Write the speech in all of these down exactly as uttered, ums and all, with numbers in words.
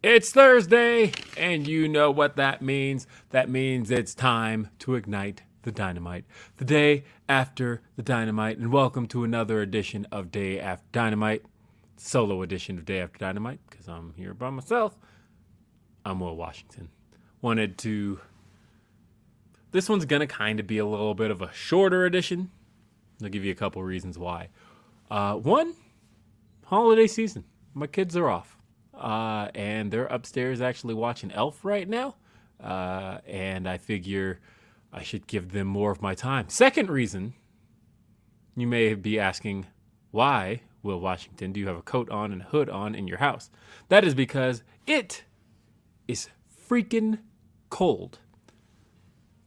It's Thursday, and you know what that means. That means it's time to ignite the dynamite. The day after the dynamite, and welcome to another edition of Day After Dynamite. Solo edition of Day After Dynamite, because I'm here by myself. I'm Will Washington. Wanted to... This one's going to kind of be a little bit of a shorter edition. I'll give you a couple reasons why. Uh, one, holiday season. My kids are off. Uh, and they're upstairs actually watching Elf right now. Uh, and I figure I should give them more of my time. Second reason, you may be asking, why, Will Washington, do you have a coat on and a hood on in your house? That is because it is freaking cold.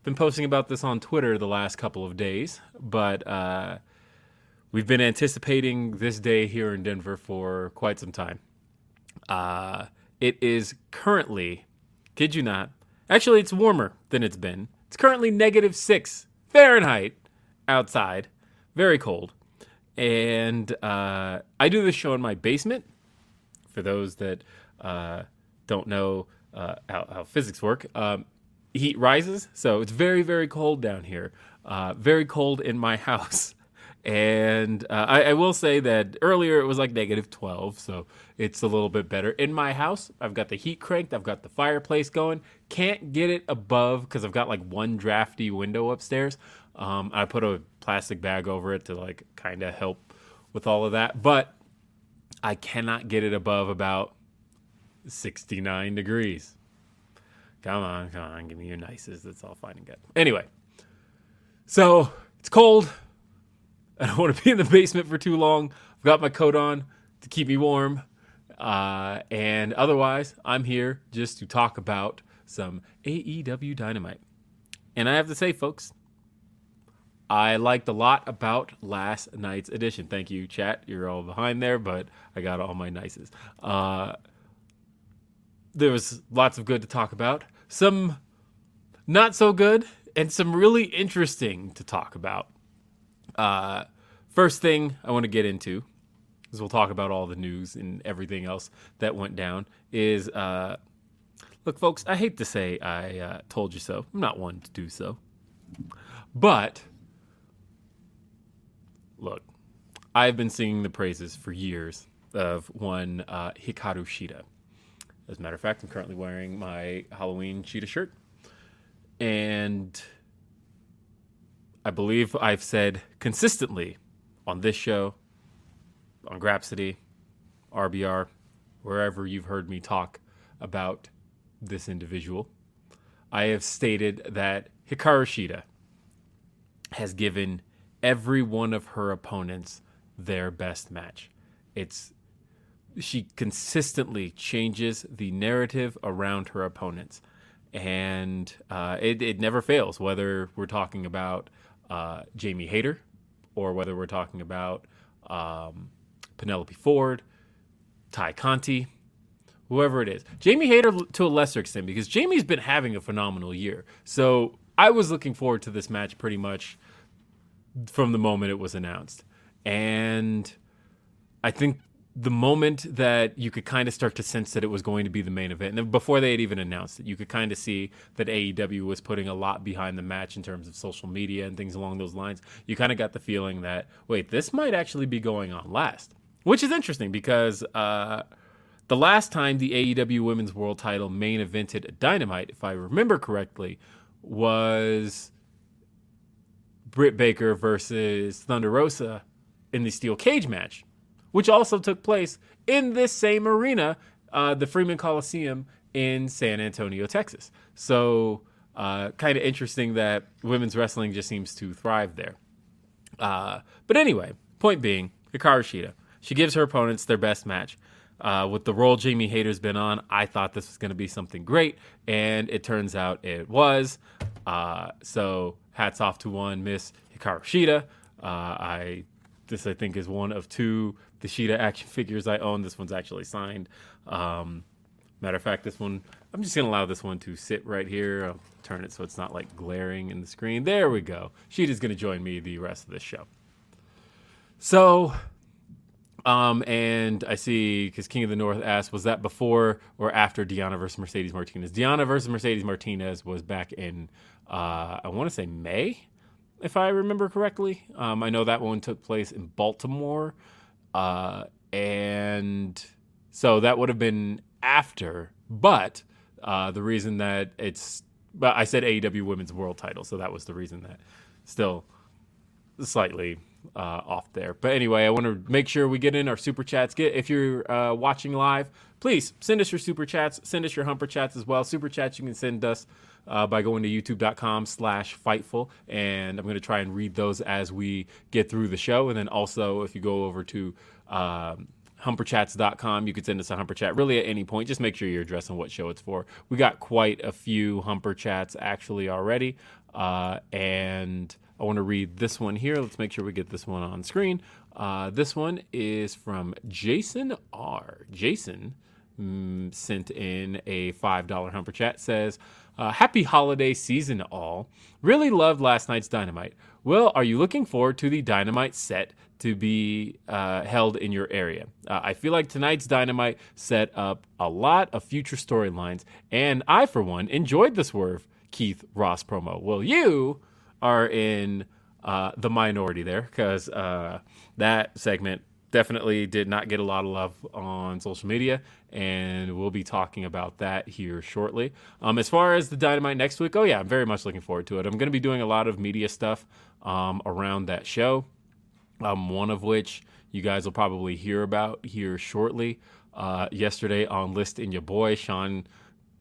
Been posting about this on Twitter the last couple of days, but, uh, we've been anticipating this day here in Denver for quite some time. Uh, it is currently, kid you not, actually it's warmer than it's been. It's currently negative six Fahrenheit outside, very cold. And uh, I do this show in my basement. For those that uh, don't know uh, how, how physics work, um, heat rises, so it's very, very cold down here. Uh, very cold in my house. And uh, I, I will say that earlier it was like negative twelve, so it's a little bit better. In my house, I've got the heat cranked. I've got the fireplace going. Can't get it above because I've got like one drafty window upstairs. Um, I put a plastic bag over it to like kind of help with all of that. But I cannot get it above about sixty-nine degrees. Come on, come on. Give me your nices. That's all fine and good. Anyway, so it's cold. I don't want to be in the basement for too long. I've got my coat on to keep me warm. Uh, and otherwise, I'm here just to talk about some A E W Dynamite. And I have to say, folks, I liked a lot about last night's edition. Thank you, chat. You're all behind there, but I got all my nices. Uh, there was lots of good to talk about. Some not so good and some really interesting to talk about. Uh, first thing I want to get into, because we'll talk about all the news and everything else that went down, is, uh, look, folks, I hate to say I uh, told you so. I'm not one to do so. But, look, I've been singing the praises for years of one uh, Hikaru Shida. As a matter of fact, I'm currently wearing my Halloween Shida shirt. And... I believe I've said consistently on this show, on Grapsody, R B R, wherever you've heard me talk about this individual, I have stated that Hikaru Shida has given every one of her opponents their best match. It's she consistently changes the narrative around her opponents, and uh, it, it never fails, whether we're talking about uh, Jamie Hayter or whether we're talking about um, Penelope Ford, Ty Conti, whoever it is. Jamie Hayter to a lesser extent, because Jamie's been having a phenomenal year. So I was looking forward to this match pretty much from the moment it was announced. And I think the moment that you could kind of start to sense that it was going to be the main event, and before they had even announced it, you could kind of see that A E W was putting a lot behind the match in terms of social media and things along those lines. You kind of got the feeling that, wait, this might actually be going on last, which is interesting because uh, the last time the A E W Women's World Title main evented a Dynamite, if I remember correctly, was Britt Baker versus Thunder Rosa in the steel cage match, which also took place in this same arena, uh, the Freeman Coliseum in San Antonio, Texas. So uh, kind of interesting that women's wrestling just seems to thrive there. Uh, but anyway, point being, Hikaru Shida. She gives her opponents their best match. Uh, with the role Jamie Hayter's been on, I thought this was going to be something great, and it turns out it was. Uh, so hats off to one Miss Hikaru Shida. Uh, I... This, I think, is one of two Shida action figures I own. This one's actually signed. Um, matter of fact, this one, I'm just going to allow this one to sit right here. I'll turn it so it's not, like, glaring in the screen. There we go. Shida's going to join me the rest of this show. So, um, and I see, because King of the North asked, was that before or after Deonna versus Mercedes Martinez? Deonna versus Mercedes Martinez was back in, uh, I want to say May? If I remember correctly. Um, I know that one took place in Baltimore. Uh, and so that would have been after. But uh, the reason that it's... But I said A E W Women's World Title, so that was the reason that still slightly uh, off there. But anyway, I want to make sure we get in our Super Chats. Get If you're uh, watching live, please send us your Super Chats. Send us your Humper Chats as well. Super Chats you can send us Uh, by going to youtube.com slash Fightful. And I'm going to try and read those as we get through the show. And then also, if you go over to um, humper chats dot com, you can send us a Humper Chat really at any point. Just make sure you're addressing what show it's for. We got quite a few Humper Chats actually already. Uh, and I want to read this one here. Let's make sure we get this one on screen. Uh, this one is from Jason R. Jason mm, sent in a five dollar Humper Chat. Says... Uh, happy holiday season, all. Really loved last night's Dynamite. Well, are you looking forward to the Dynamite set to be uh, held in your area? Uh, I feel like tonight's Dynamite set up a lot of future storylines, and I, for one, enjoyed the Swerve Keith Ross promo. Well, you are in uh, the minority there, because uh, that segment definitely did not get a lot of love on social media, and we'll be talking about that here shortly. Um, as far as the Dynamite next week, oh yeah, I'm very much looking forward to it. I'm going to be doing a lot of media stuff um, around that show, um, one of which you guys will probably hear about here shortly. Uh, yesterday on List in Your Boy, Sean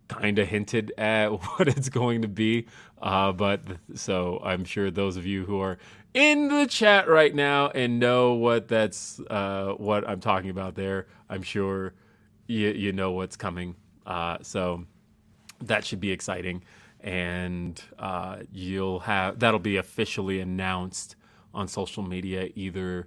kind of hinted at what it's going to be, uh, but so I'm sure those of you who are in the chat right now and know what that's uh, what I'm talking about there, I'm sure you, you know what's coming. Uh, so that should be exciting, and uh, you'll have that'll be officially announced on social media either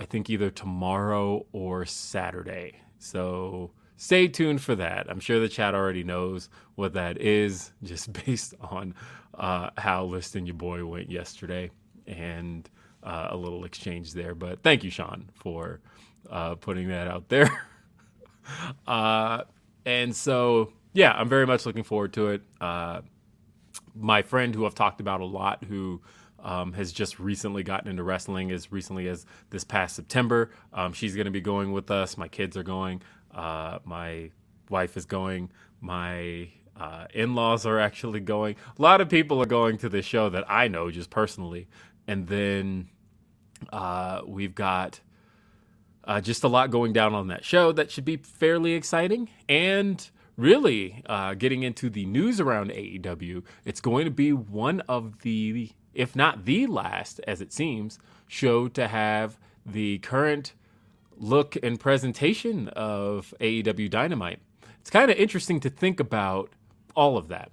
I think either tomorrow or Saturday. So stay tuned for that. I'm sure the chat already knows what that is, just based on uh, how Listen Your Boy went yesterday and uh, a little exchange there. But thank you, Sean, for uh, putting that out there. uh, and so, yeah, I'm very much looking forward to it. Uh, my friend, who I've talked about a lot, who Um, has just recently gotten into wrestling as recently as this past September. Um, she's going to be going with us. My kids are going. Uh, my wife is going. My uh, in-laws are actually going. A lot of people are going to this show that I know just personally. And then uh, we've got uh, just a lot going down on that show that should be fairly exciting. And really uh, getting into the news around A E W, it's going to be one of the if not the last, as it seems, show to have the current look and presentation of A E W Dynamite. It's kind of interesting to think about all of that.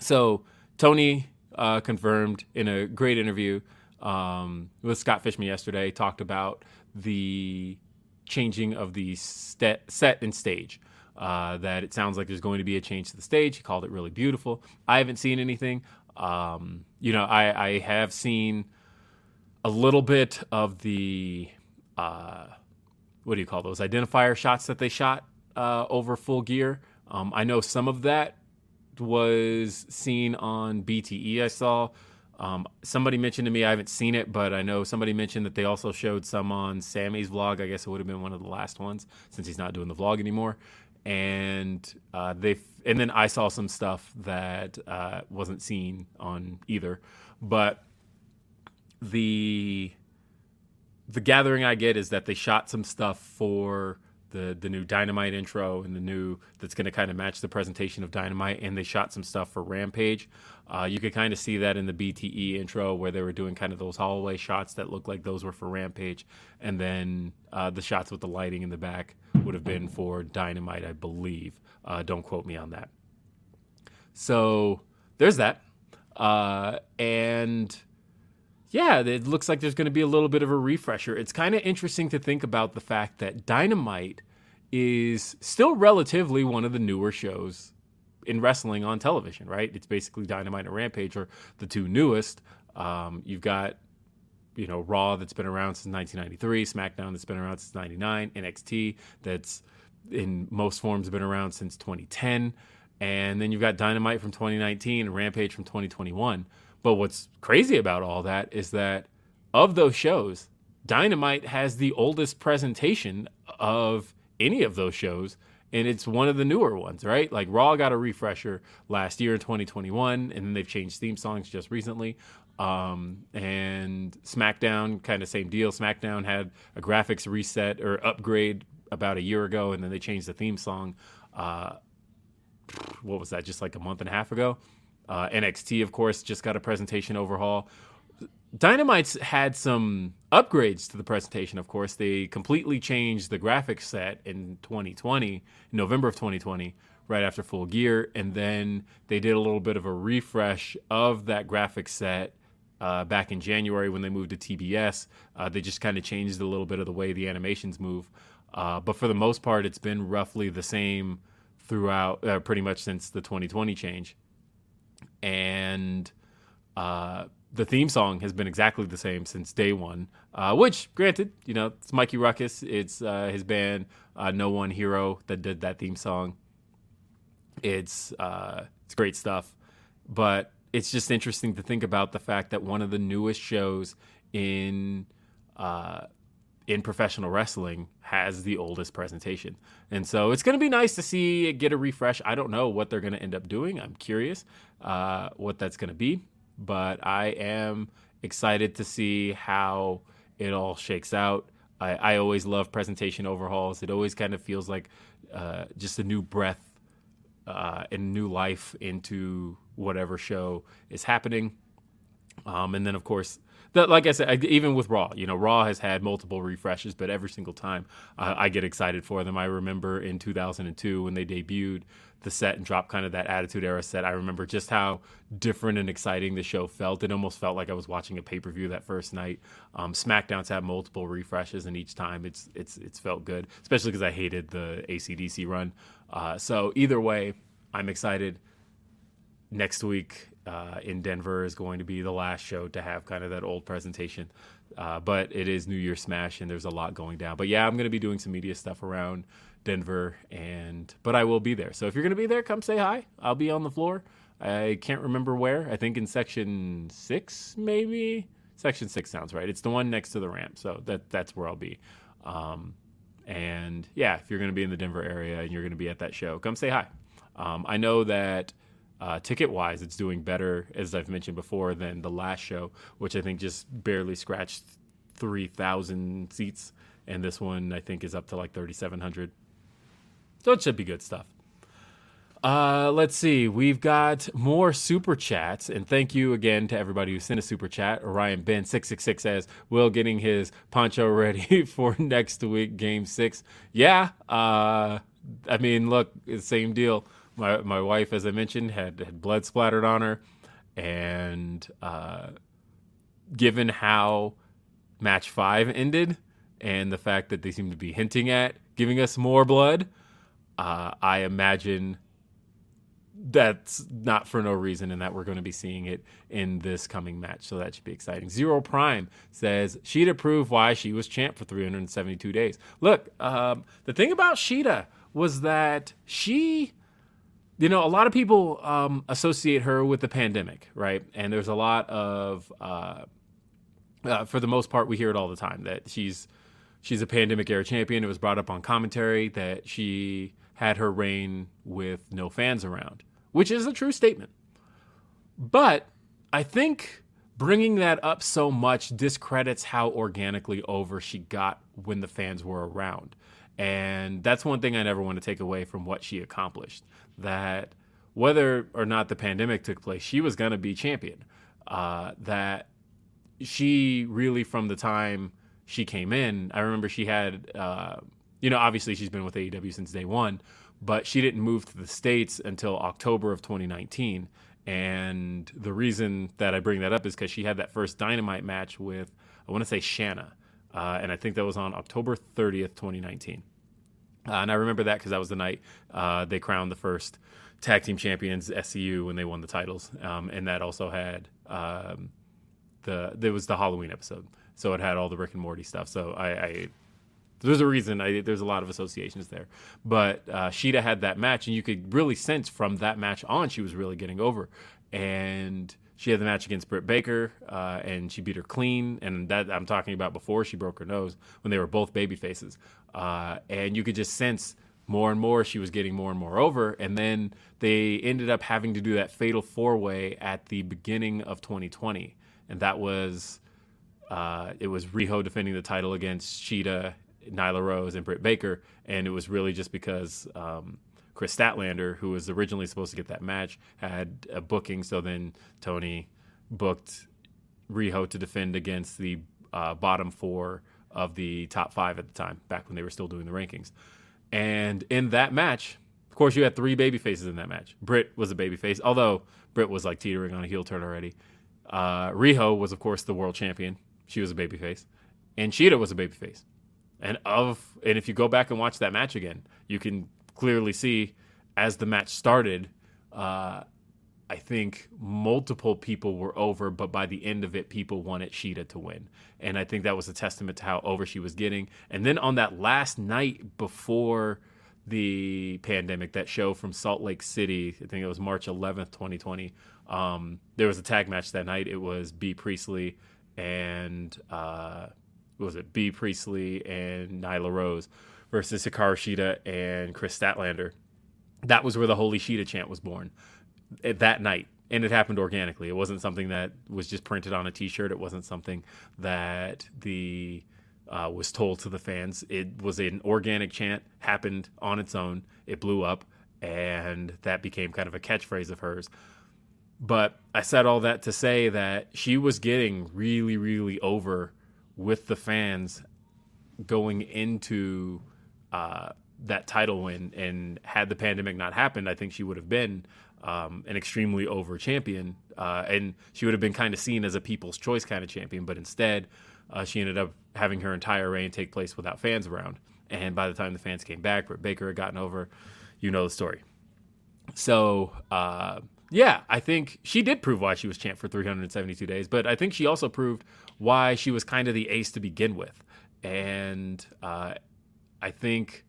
So Toni uh, confirmed in a great interview um, with Scott Fishman yesterday, talked about the changing of the set, set and stage. Uh, that it sounds like there's going to be a change to the stage. He called it really beautiful. I haven't seen anything. Um, you know, I, I have seen a little bit of the, uh, what do you call those, identifier shots that they shot uh, over Full Gear. Um, I know some of that was seen on B T E, I saw. Um, somebody mentioned to me, I haven't seen it, but I know somebody mentioned that they also showed some on Sammy's vlog. I guess it would have been one of the last ones since he's not doing the vlog anymore. And uh, they, and then I saw some stuff that uh, wasn't seen on either. But the the gathering I get is that they shot some stuff for the the new Dynamite intro and the new that's going to kind of match the presentation of Dynamite. And they shot some stuff for Rampage. Uh, you could kind of see that in the B T E intro where they were doing kind of those hallway shots that looked like those were for Rampage. And then uh, the shots with the lighting in the back would have been for Dynamite, I believe. Uh, don't quote me on that. So there's that. Uh, and yeah, it looks like there's going to be a little bit of a refresher. It's kind of interesting to think about the fact that Dynamite is still relatively one of the newer shows in wrestling on television, right? It's basically Dynamite and Rampage are the two newest. Um, you've got, you know, Raw that's been around since nineteen ninety-three, SmackDown that's been around since ninety-nine, N X T that's in most forms been around since twenty ten, and then you've got Dynamite from twenty nineteen and Rampage from twenty twenty-one. But what's crazy about all that is that of those shows, Dynamite has the oldest presentation of any of those shows, and it's one of the newer ones, right? Like Raw got a refresher last year in twenty twenty-one, and then they've changed theme songs just recently. Um, and SmackDown, kind of same deal. SmackDown had a graphics reset or upgrade about a year ago, and then they changed the theme song. Uh, what was that? Just like a month and a half ago. Uh, N X T, of course, just got a presentation overhaul. Dynamite's had some upgrades to the presentation, of course. They completely changed the graphics set in twenty twenty, November of twenty twenty, right after Full Gear. And then they did a little bit of a refresh of that graphic set uh, back in January when they moved to T B S. Uh, they just kind of changed a little bit of the way the animations move. Uh, but for the most part, it's been roughly the same throughout, uh, pretty much since the twenty twenty change. And uh the theme song has been exactly the same since day one, uh, which, granted, you know, it's Mikey Ruckus. It's uh, his band, uh, No One Hero, that did that theme song. It's uh, it's great stuff. But it's just interesting to think about the fact that one of the newest shows in uh, in professional wrestling has the oldest presentation. And so it's going to be nice to see it get a refresh. I don't know what they're going to end up doing. I'm curious uh, what that's going to be. But I am excited to see how it all shakes out. I, I always love presentation overhauls. It always kind of feels like uh, just a new breath uh, and new life into whatever show is happening. Um, and then, of course, the, like I said, I, even with Raw, you know, Raw has had multiple refreshes, but every single time uh, I get excited for them. I remember in two thousand two when they debuted the set and dropped kind of that Attitude Era set. I remember just how different and exciting the show felt. It almost felt like I was watching a pay-per-view that first night. Um, SmackDown's had multiple refreshes, and each time it's it's it's felt good, especially because I hated the A C D C run. Uh, so either way, I'm excited. Next week uh, in Denver is going to be the last show to have kind of that old presentation. Uh, but it is New Year's Smash, and there's a lot going down. But yeah, I'm going to be doing some media stuff around Denver, and but I will be there. So if you're going to be there, come say hi. I'll be on the floor. I can't remember where. I think in section six, maybe. Section six sounds right. It's the one next to the ramp, so that that's where I'll be. Um, and yeah, if you're going to be in the Denver area and you're going to be at that show, come say hi. Um, I know that uh, ticket-wise, it's doing better, as I've mentioned before, than the last show, which I think just barely scratched three thousand seats, and this one I think is up to like thirty-seven hundred. So it should be good stuff. Uh, let's see. We've got more super chats, and thank you again to everybody who sent a super chat. Orion Ben six six six says, Will getting his poncho ready for next week, game six. Yeah. Uh, I mean, look, same deal. My my wife, as I mentioned, had, had blood splattered on her, and uh, given how match five ended and the fact that they seem to be hinting at giving us more blood, uh, I imagine that's not for no reason, and that we're going to be seeing it in this coming match. So that should be exciting. Zero Prime says Shida proved why she was champ for three hundred seventy-two days. Look, um, the thing about Shida was that she, you know, a lot of people um, associate her with the pandemic, right? And there's a lot of, uh, uh, for the most part, we hear it all the time that she's she's a pandemic era champion. It was brought up on commentary that she had her reign with no fans around, which is a true statement. But I think bringing that up so much discredits how organically over she got when the fans were around. And that's one thing I never want to take away from what she accomplished, that whether or not the pandemic took place, she was going to be champion. Uh, that she really, from the time she came in, I remember she had... Uh, You know, obviously she's been with A E W since day one, but she didn't move to the States until October of twenty nineteen. And the reason that I bring that up is because she had that first Dynamite match with, I want to say Shanna. Uh, and I think that was on October thirtieth, twenty nineteen. Uh, and I remember that because that was the night uh, they crowned the first tag team champions, S C U, when they won the titles. Um, and that also had, um, the there was the Halloween episode. So it had all the Rick and Morty stuff. So I... I There's a reason. I, there's a lot of associations there. But uh, Shida had that match, and you could really sense from that match on she was really getting over. And she had the match against Britt Baker, uh, and she beat her clean. And that I'm talking about before she broke her nose, when they were both baby faces. Uh, and you could just sense more and more she was getting more and more over. And then they ended up having to do that fatal four-way at the beginning of twenty twenty. And that was uh, it was Riho defending the title against Shida, Nyla Rose, and Britt Baker, and it was really just because um, Chris Statlander, who was originally supposed to get that match, had a booking, so then Tony booked Riho to defend against the uh, bottom four of the top five at the time, back when they were still doing the rankings. And in that match, of course, you had three babyfaces in that match. Britt was a babyface, although Britt was like teetering on a heel turn already. Uh, Riho was, of course, the world champion. She was a babyface. And Shida was a babyface. And of and if you go back and watch that match again, you can clearly see as the match started, uh, I think multiple people were over, but by the end of it, people wanted Shida to win. And I think that was a testament to how over she was getting. And then on that last night before the pandemic, that show from Salt Lake City, I think it was March eleventh, twenty twenty, um, there was a tag match that night. It was Bea Priestley and... Uh, was it Bea Priestley and Nyla Rose versus Hikaru Shida and Chris Statlander? That was where the Holy Shida chant was born that night, and it happened organically. It wasn't something that was just printed on a T-shirt. It wasn't something that the uh, was told to the fans. It was an organic chant, happened on its own. It blew up, and that became kind of a catchphrase of hers. But I said all that to say that she was getting really, really over with the fans going into uh, that title win. And had the pandemic not happened, I think she would have been um, an extremely over champion. Uh, and she would have been kind of seen as a people's choice kind of champion. But instead, uh, she ended up having her entire reign take place without fans around. And by the time the fans came back, Britt Baker had gotten over. You know the story. So, uh, yeah, I think she did prove why she was champ for three hundred seventy-two days. But I think she also proved why she was kind of the ace to begin with. And uh, I think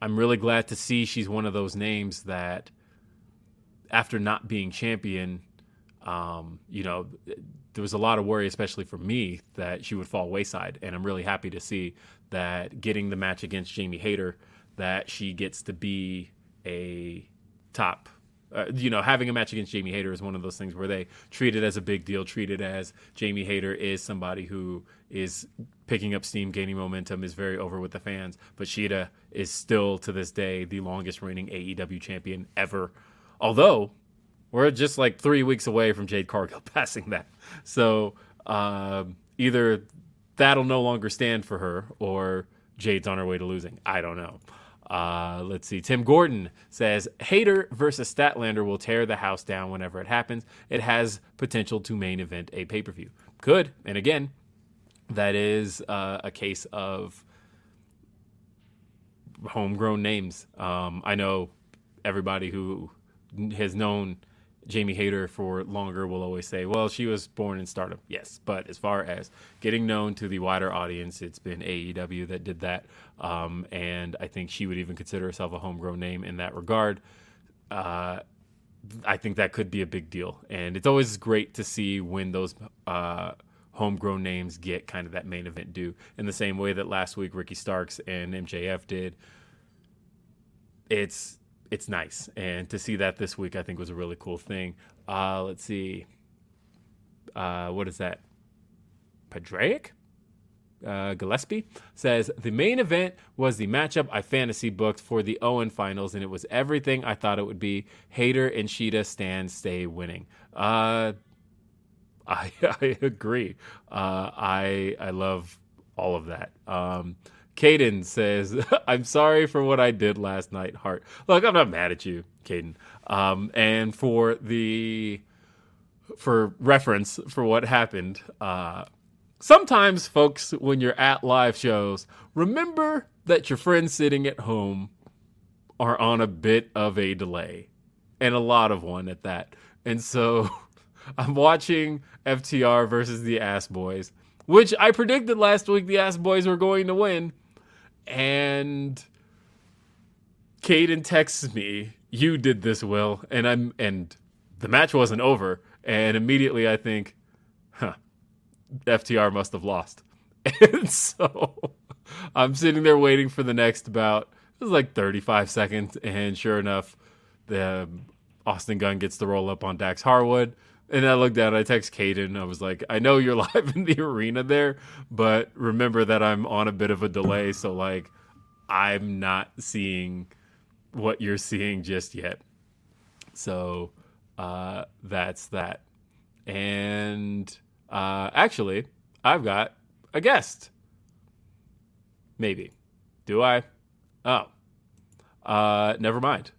I'm really glad to see she's one of those names that after not being champion, um, you know, there was a lot of worry, especially for me, that she would fall wayside. And I'm really happy to see that getting the match against Jamie Hayter, that she gets to be a top Uh, you know, having a match against Jamie Hayter is one of those things where they treat it as a big deal, treat it as Jamie Hayter is somebody who is picking up steam, gaining momentum, is very over with the fans. But Shida is still, to this day, the longest reigning A E W champion ever. Although, we're just like three weeks away from Jade Cargill passing that. So, uh, either that'll no longer stand for her, or Jade's on her way to losing. I don't know. Uh, let's see. Tim Gordon says, Hayter versus Statlander will tear the house down whenever it happens. It has potential to main event a pay-per-view. Could. And again, that is uh, a case of homegrown names. Um, I know everybody who has known Jamie Hayter for longer will always say, well, she was born in Stardom. Yes, but as far as getting known to the wider audience, it's been A E W that did that. Um, and I think she would even consider herself a homegrown name in that regard. Uh, I think that could be a big deal. And it's always great to see when those uh, homegrown names get kind of that main event due, in the same way that last week Ricky Starks and M J F did. It's... It's nice, and to see that this week I think was a really cool thing. Uh, let's see. Uh, what is that? Padraic? Uh, Gillespie says, the main event was the matchup I fantasy booked for the Owen finals, and it was everything I thought it would be. Hayter and Shida stand, stay winning. Uh, I, I agree. Uh, I, I love all of that. Um, Caden says, I'm sorry for what I did last night, Hart. Look, I'm not mad at you, Caden. Um, and for the, for reference, for what happened, uh, sometimes, folks, when you're at live shows, remember that your friends sitting at home are on a bit of a delay, and a lot of one at that. And so I'm watching F T R versus the Ass Boys, which I predicted last week the Ass Boys were going to win. And Caden texts me, you did this, Will. And I'm and the match wasn't over. And immediately I think, huh, F T R must have lost. And so I'm sitting there waiting for the next bout. It was like thirty-five seconds. And sure enough, the Austin Gunn gets the roll up on Dax Harwood. And I looked down, I text Caden, I was like, I know you're live in the arena there, but remember that I'm on a bit of a delay, so, like, I'm not seeing what you're seeing just yet. So, uh, that's that. And, uh, actually, I've got a guest. Maybe. Do I? Oh. Uh, never mind.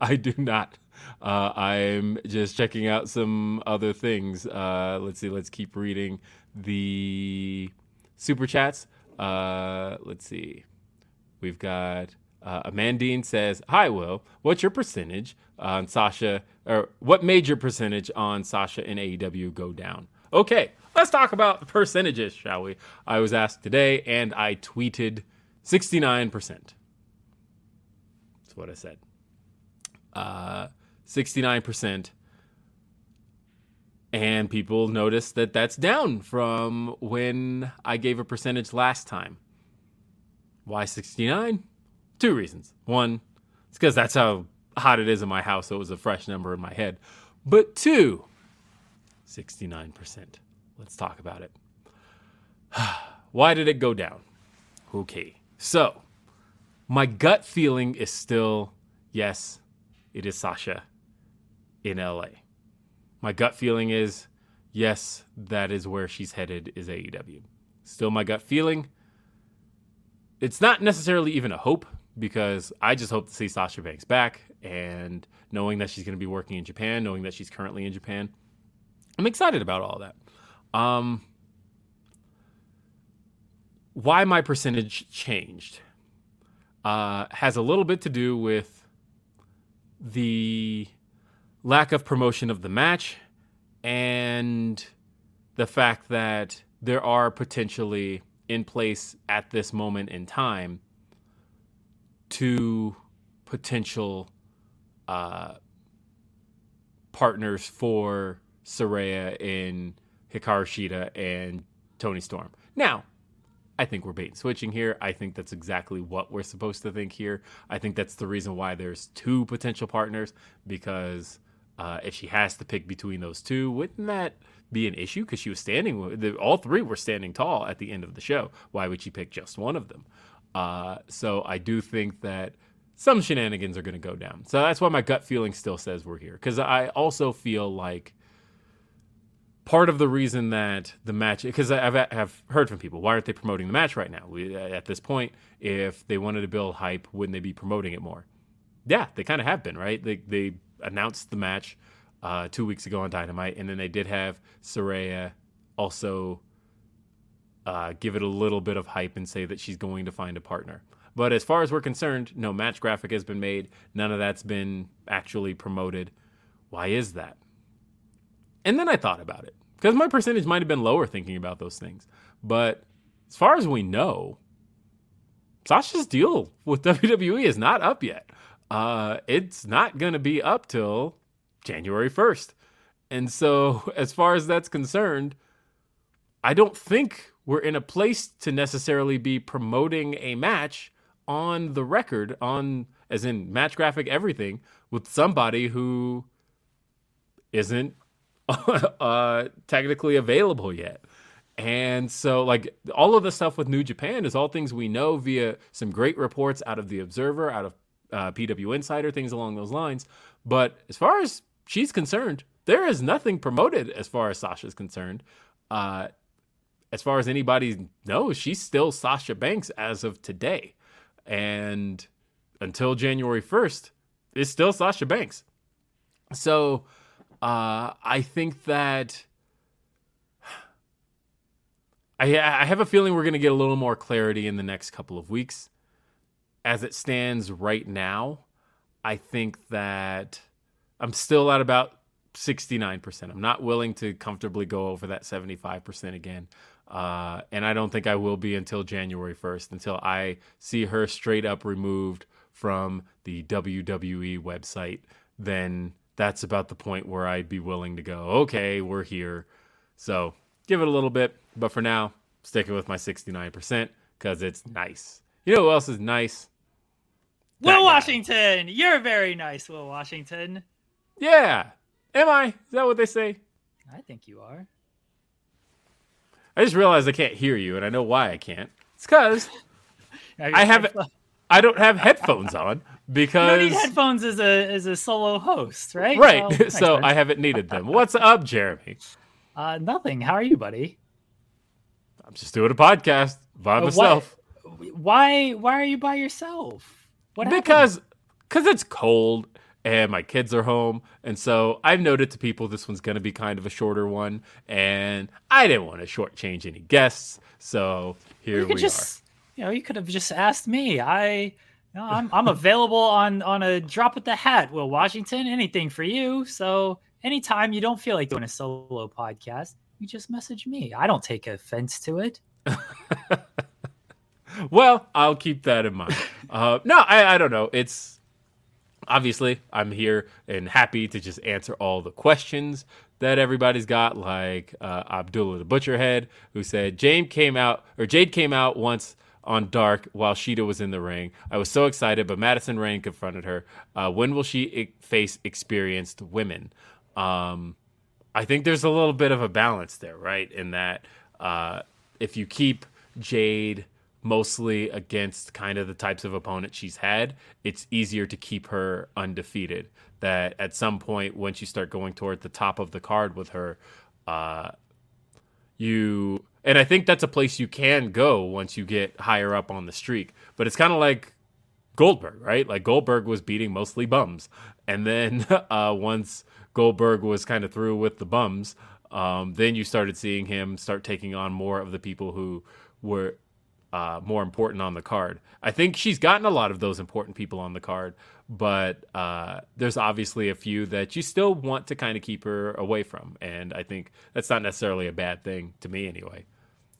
I do not. Uh, I'm just checking out some other things. Uh, let's see. Let's keep reading the super chats. Uh, let's see. We've got uh, Amandine says, "Hi, Will. What's your percentage on Sasha, or what made your percentage on Sasha and A E W go down?" Okay, let's talk about percentages, shall we? I was asked today, and I tweeted sixty-nine percent. That's what I said. Uh. sixty-nine percent, and people notice that that's down from when I gave a percentage last time. Why sixty-nine? Two reasons. One, it's because that's how hot it is in my house, so it was a fresh number in my head. But two, sixty-nine percent. Let's talk about it. Why did it go down? Okay, so my gut feeling is still, yes, it is Sasha in L A. My gut feeling is, yes, that is where she's headed, is A E W. Still my gut feeling. It's not necessarily even a hope, because I just hope to see Sasha Banks back, and knowing that she's going to be working in Japan, knowing that she's currently in Japan, I'm excited about all that. Um, why my percentage changed uh, has a little bit to do with the lack of promotion of the match, and the fact that there are potentially in place at this moment in time two potential uh, partners for Saraya in Hikaru Shida and Toni Storm. Now, I think we're bait and switching here. I think that's exactly what we're supposed to think here. I think that's the reason why there's two potential partners, because Uh, if she has to pick between those two, wouldn't that be an issue? Because she was standing, all three were standing tall at the end of the show. Why would she pick just one of them? Uh, so I do think that some shenanigans are going to go down. So that's why my gut feeling still says we're here. Because I also feel like part of the reason that the match, because I've have heard from people, why aren't they promoting the match right now? We, at this point, if they wanted to build hype, wouldn't they be promoting it more? Yeah, they kind of have been, right? They they announced the match uh, two weeks ago on Dynamite, and then they did have Saraya also uh, give it a little bit of hype and say that she's going to find a partner. But as far as we're concerned, no match graphic has been made. None of that's been actually promoted. Why is that? And then I thought about it, because my percentage might have been lower thinking about those things. But as far as we know, Sasha's deal with W W E is not up yet. Uh, it's not going to be up till January first. And so as far as that's concerned, I don't think we're in a place to necessarily be promoting a match on the record, on as in match graphic, everything, with somebody who isn't uh, technically available yet. And so, like, all of the stuff with New Japan is all things we know via some great reports out of The Observer, out of Uh, P W Insider, things along those lines. But as far as she's concerned, there is nothing promoted as far as Sasha's concerned. Uh, as far as anybody knows, she's still Sasha Banks as of today. And until January first, it's still Sasha Banks. So uh, I think that I, I have a feeling we're going to get a little more clarity in the next couple of weeks. As it stands right now, I think that I'm still at about sixty-nine percent. I'm not willing to comfortably go over that seventy-five percent again. Uh, and I don't think I will be until January first, until I see her straight up removed from the W W E website. Then that's about the point where I'd be willing to go, okay, we're here. So give it a little bit. But for now, sticking with my sixty-nine percent because it's nice. You know who else is nice? That Will guy. Washington! You're very nice, Will Washington. Yeah. Am I? Is that what they say? I think you are. I just realized I can't hear you, and I know why I can't. It's because I have I don't have headphones on because you don't need headphones as a as a solo host, right? Right. Well, so I haven't needed them. What's up, Jeremy? Uh, nothing. How are you, buddy? I'm just doing a podcast by uh, myself. What? Why why are you by yourself? What because because it's cold and my kids are home. And so I've noted to people this one's going to be kind of a shorter one. And I didn't want to shortchange any guests. So here you we just, are. You know, you could have just asked me. I, no, I'm, I'm available on, on a drop of the hat, Will Washington. Anything for you. So anytime you don't feel like doing a solo podcast, you just message me. I don't take offense to it. Well, I'll keep that in mind. Uh, no, I, I don't know. It's obviously I'm here and happy to just answer all the questions that everybody's got, like uh, Abdullah the Butcherhead, who said Jade came out or Jade came out once on Dark while Shida was in the ring. I was so excited, but Madison Rain confronted her. Uh, when will she face experienced women? Um, I think there's a little bit of a balance there, right? In that uh, if you keep Jade mostly against kind of the types of opponent she's had, it's easier to keep her undefeated. That at some point, once you start going toward the top of the card with her, uh, you... And I think that's a place you can go once you get higher up on the streak. But it's kind of like Goldberg, right? Like Goldberg was beating mostly bums. And then uh, once Goldberg was kind of through with the bums, um, then you started seeing him start taking on more of the people who were... Uh, more important on the card. I think she's gotten a lot of those important people on the card, but uh, there's obviously a few that you still want to kind of keep her away from, and I think that's not necessarily a bad thing to me anyway.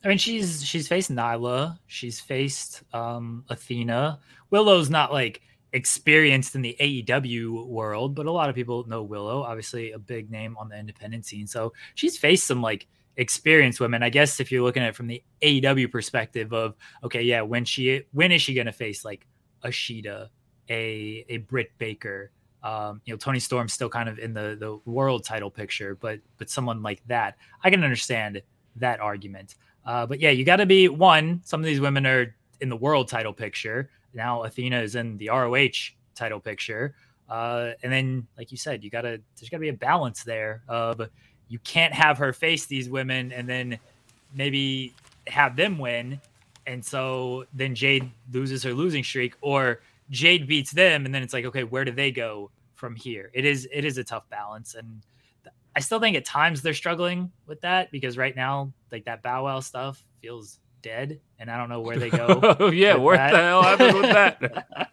I mean, she's she's faced Nyla, she's faced um, Athena. Willow's not like experienced in the A E W world, but a lot of people know Willow, obviously a big name on the independent scene. So she's faced some like experienced women, I guess, if you're looking at it from the A E W perspective of, okay, yeah, when she when is she going to face like a Shida, a a Britt Baker, Um, you know, Toni Storm's still kind of in the, the world title picture, but but someone like that, I can understand that argument. Uh, but yeah, you got to be one. Some of these women are in the world title picture. Now Athena is in the R O H title picture. Uh, and then, like you said, you got to there's got to be a balance there of you can't have her face these women and then maybe have them win. And so then Jade loses her losing streak, or Jade beats them, and then it's like, okay, where do they go from here? It is it is a tough balance, and I still think at times they're struggling with that, because right now, like, that Bow Wow stuff feels dead, and I don't know where they go. Yeah, where that. the hell happened with that?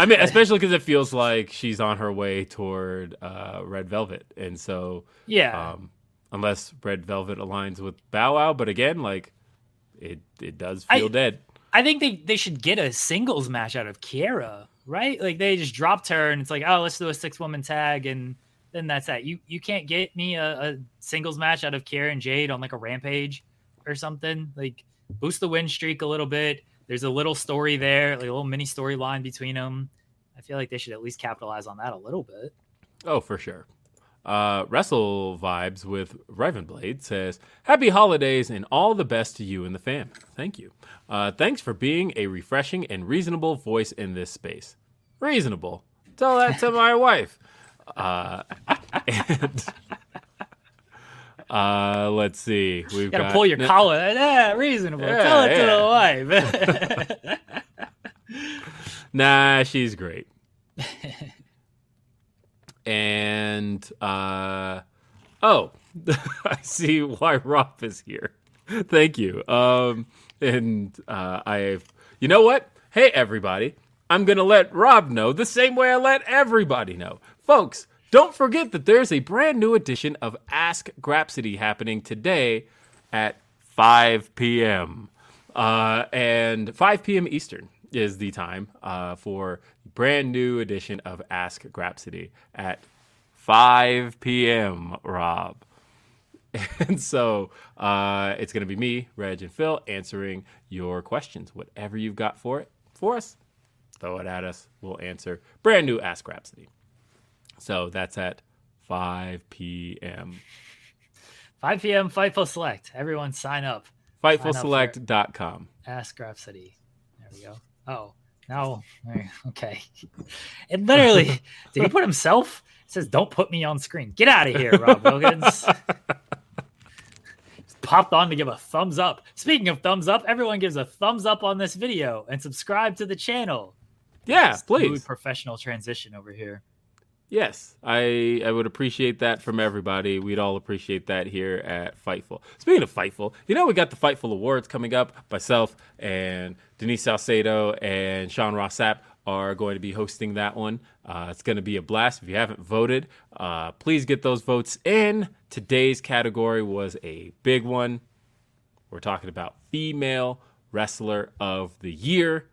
I mean, especially because it feels like she's on her way toward uh, Red Velvet, and so yeah, um, unless Red Velvet aligns with Bow Wow, but again, like it it does feel I, dead. I think they, they should get a singles match out of Kiera, right? Like, they just dropped her, and it's like, oh, let's do a six-woman tag, and then that's that. You you can't get me a, a singles match out of Kiera and Jade on, like, a Rampage or something. Like, boost the win streak a little bit. There's a little story there, like a little mini storyline between them. I feel like they should at least capitalize on that a little bit. Oh, for sure. Uh, Wrestle Vibes with Ravenblade says, happy holidays and all the best to you and the fam. Thank you. Uh, thanks for being a refreshing and reasonable voice in this space. Reasonable. Tell that to my wife. Uh, and, uh, let's see. We've you gotta got, pull your no, collar. Yeah, reasonable. Yeah, Tell it yeah. to the wife. Nah, she's great. And, uh, oh, I see why Rob is here. Thank you. Um, and uh, I've, you know what? Hey, everybody, I'm going to let Rob know the same way I let everybody know. Folks, don't forget that there's a brand new edition of Ask Grapsody happening today at five p.m. Uh, and five p.m. Eastern is the time uh, for brand new edition of Ask Grapsody at five p.m., Rob. And so uh, it's going to be me, Reg, and Phil answering your questions. Whatever you've got for it, for us, throw it at us. We'll answer brand new Ask Grapsody. So that's at five p.m. five p.m. Fightful Select. Everyone sign up. Fightful Select dot com. Ask Grapsody. There we go. Oh. No. Okay. It literally, did he put himself? It says, don't put me on screen. Get out of here, Rob Wilkins. Just popped on to give a thumbs up. Speaking of thumbs up, everyone gives a thumbs up on this video and subscribe to the channel. Yeah, Just please. Professional transition over here. Yes, I, I would appreciate that from everybody. We'd all appreciate that here at Fightful. Speaking of Fightful, you know, we got the Fightful Awards coming up. Myself and Denise Salcedo and Sean Rossap are going to be hosting that one. Uh, it's going to be a blast. If you haven't voted, uh, please get those votes in. Today's category was a big one. We're talking about Female Wrestler of the Year.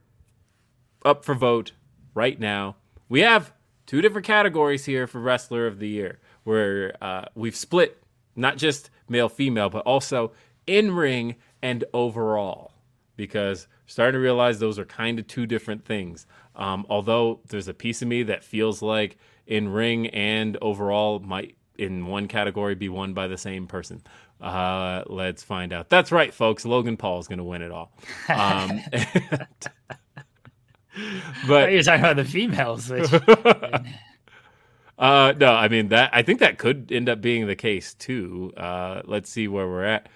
Up for vote right now. We have two different categories here for Wrestler of the Year, where uh, we've split not just male-female, but also in-ring and overall, because I'm starting to realize those are kind of two different things. Um, although there's a piece of me that feels like in-ring and overall might, in one category, be won by the same person. Uh, let's find out. That's right, folks. Logan Paul is going to win it all. Um, and, But you're talking about the females. Which, uh, no, I mean that. I think that could end up being the case too. Uh, let's see where we're at.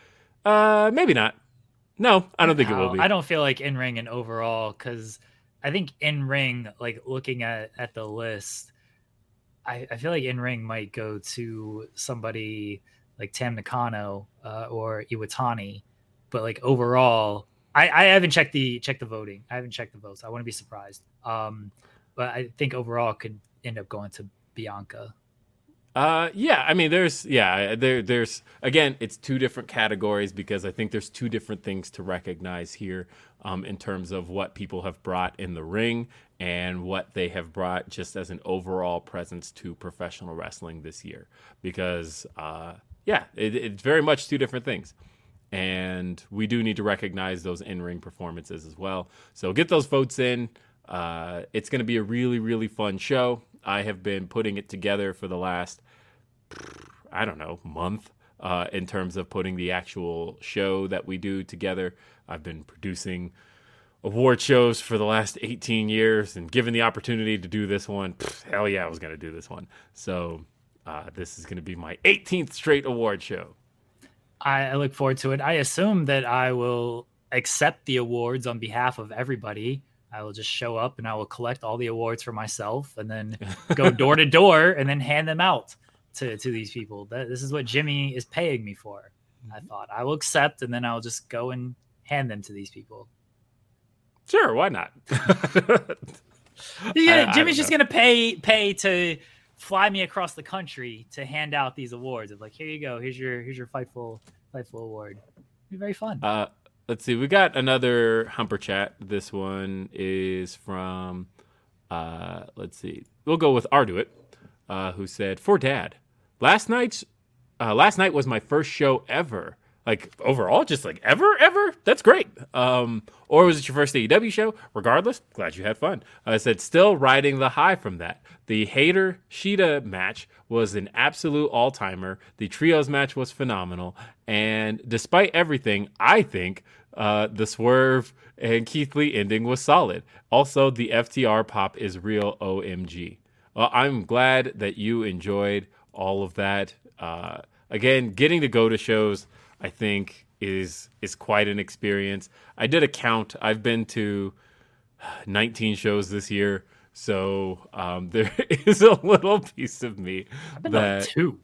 Uh, maybe not. No, I don't think no, it will be. I don't feel like in ring and overall, because I think in ring, like looking at, at the list, I, I feel like in ring might go to somebody like Tam Nakano uh, or Iwatani, but like overall. I, I haven't checked the checked the voting. I haven't checked the votes. I wouldn't be surprised. Um, but I think overall it could end up going to Bianca. Uh, yeah, I mean, there's yeah, there there's again, it's two different categories because I think there's two different things to recognize here um, in terms of what people have brought in the ring and what they have brought just as an overall presence to professional wrestling this year. Because uh, yeah, it, it's very much two different things. And we do need to recognize those in-ring performances as well. So get those votes in. Uh, it's going to be a really, really fun show. I have been putting it together for the last, I don't know, month uh, in terms of putting the actual show that we do together. I've been producing award shows for the last eighteen years, and given the opportunity to do this one, pff, hell yeah, I was going to do this one. So uh, this is going to be my eighteenth straight award show. I look forward to it. I assume that I will accept the awards on behalf of everybody. I will just show up and I will collect all the awards for myself and then go door to door and then hand them out to, to these people. That, this is what Jimmy is paying me for. I thought I will accept and then I'll just go and hand them to these people. Sure. Why not? Yeah, Jimmy's just going to pay, pay to fly me across the country to hand out these awards of like, here you go. Here's your, here's your Fightful, Fightful award. It'd be very fun. Uh, Let's see. We got another Humper Chat. This one is from, uh, let's see. We'll go with Arduit, uh, who said, "For Dad, last night's uh, last night was my first show ever. Like overall, just like ever, ever. That's great. Um, or was it your first A E W show? Regardless, glad you had fun." I said, "Still riding the high from that. The Hayter Shida match was an absolute all-timer. The trios match was phenomenal, and despite everything, I think." Uh, the Swerve and Keith Lee ending was solid. Also, the F T R pop is real O M G. Well, I'm glad that you enjoyed all of that. Uh, again, getting to go to shows, I think, is is quite an experience. I did a count. I've been to nineteen shows this year, so um, there is a little piece of me. I've been that, to two.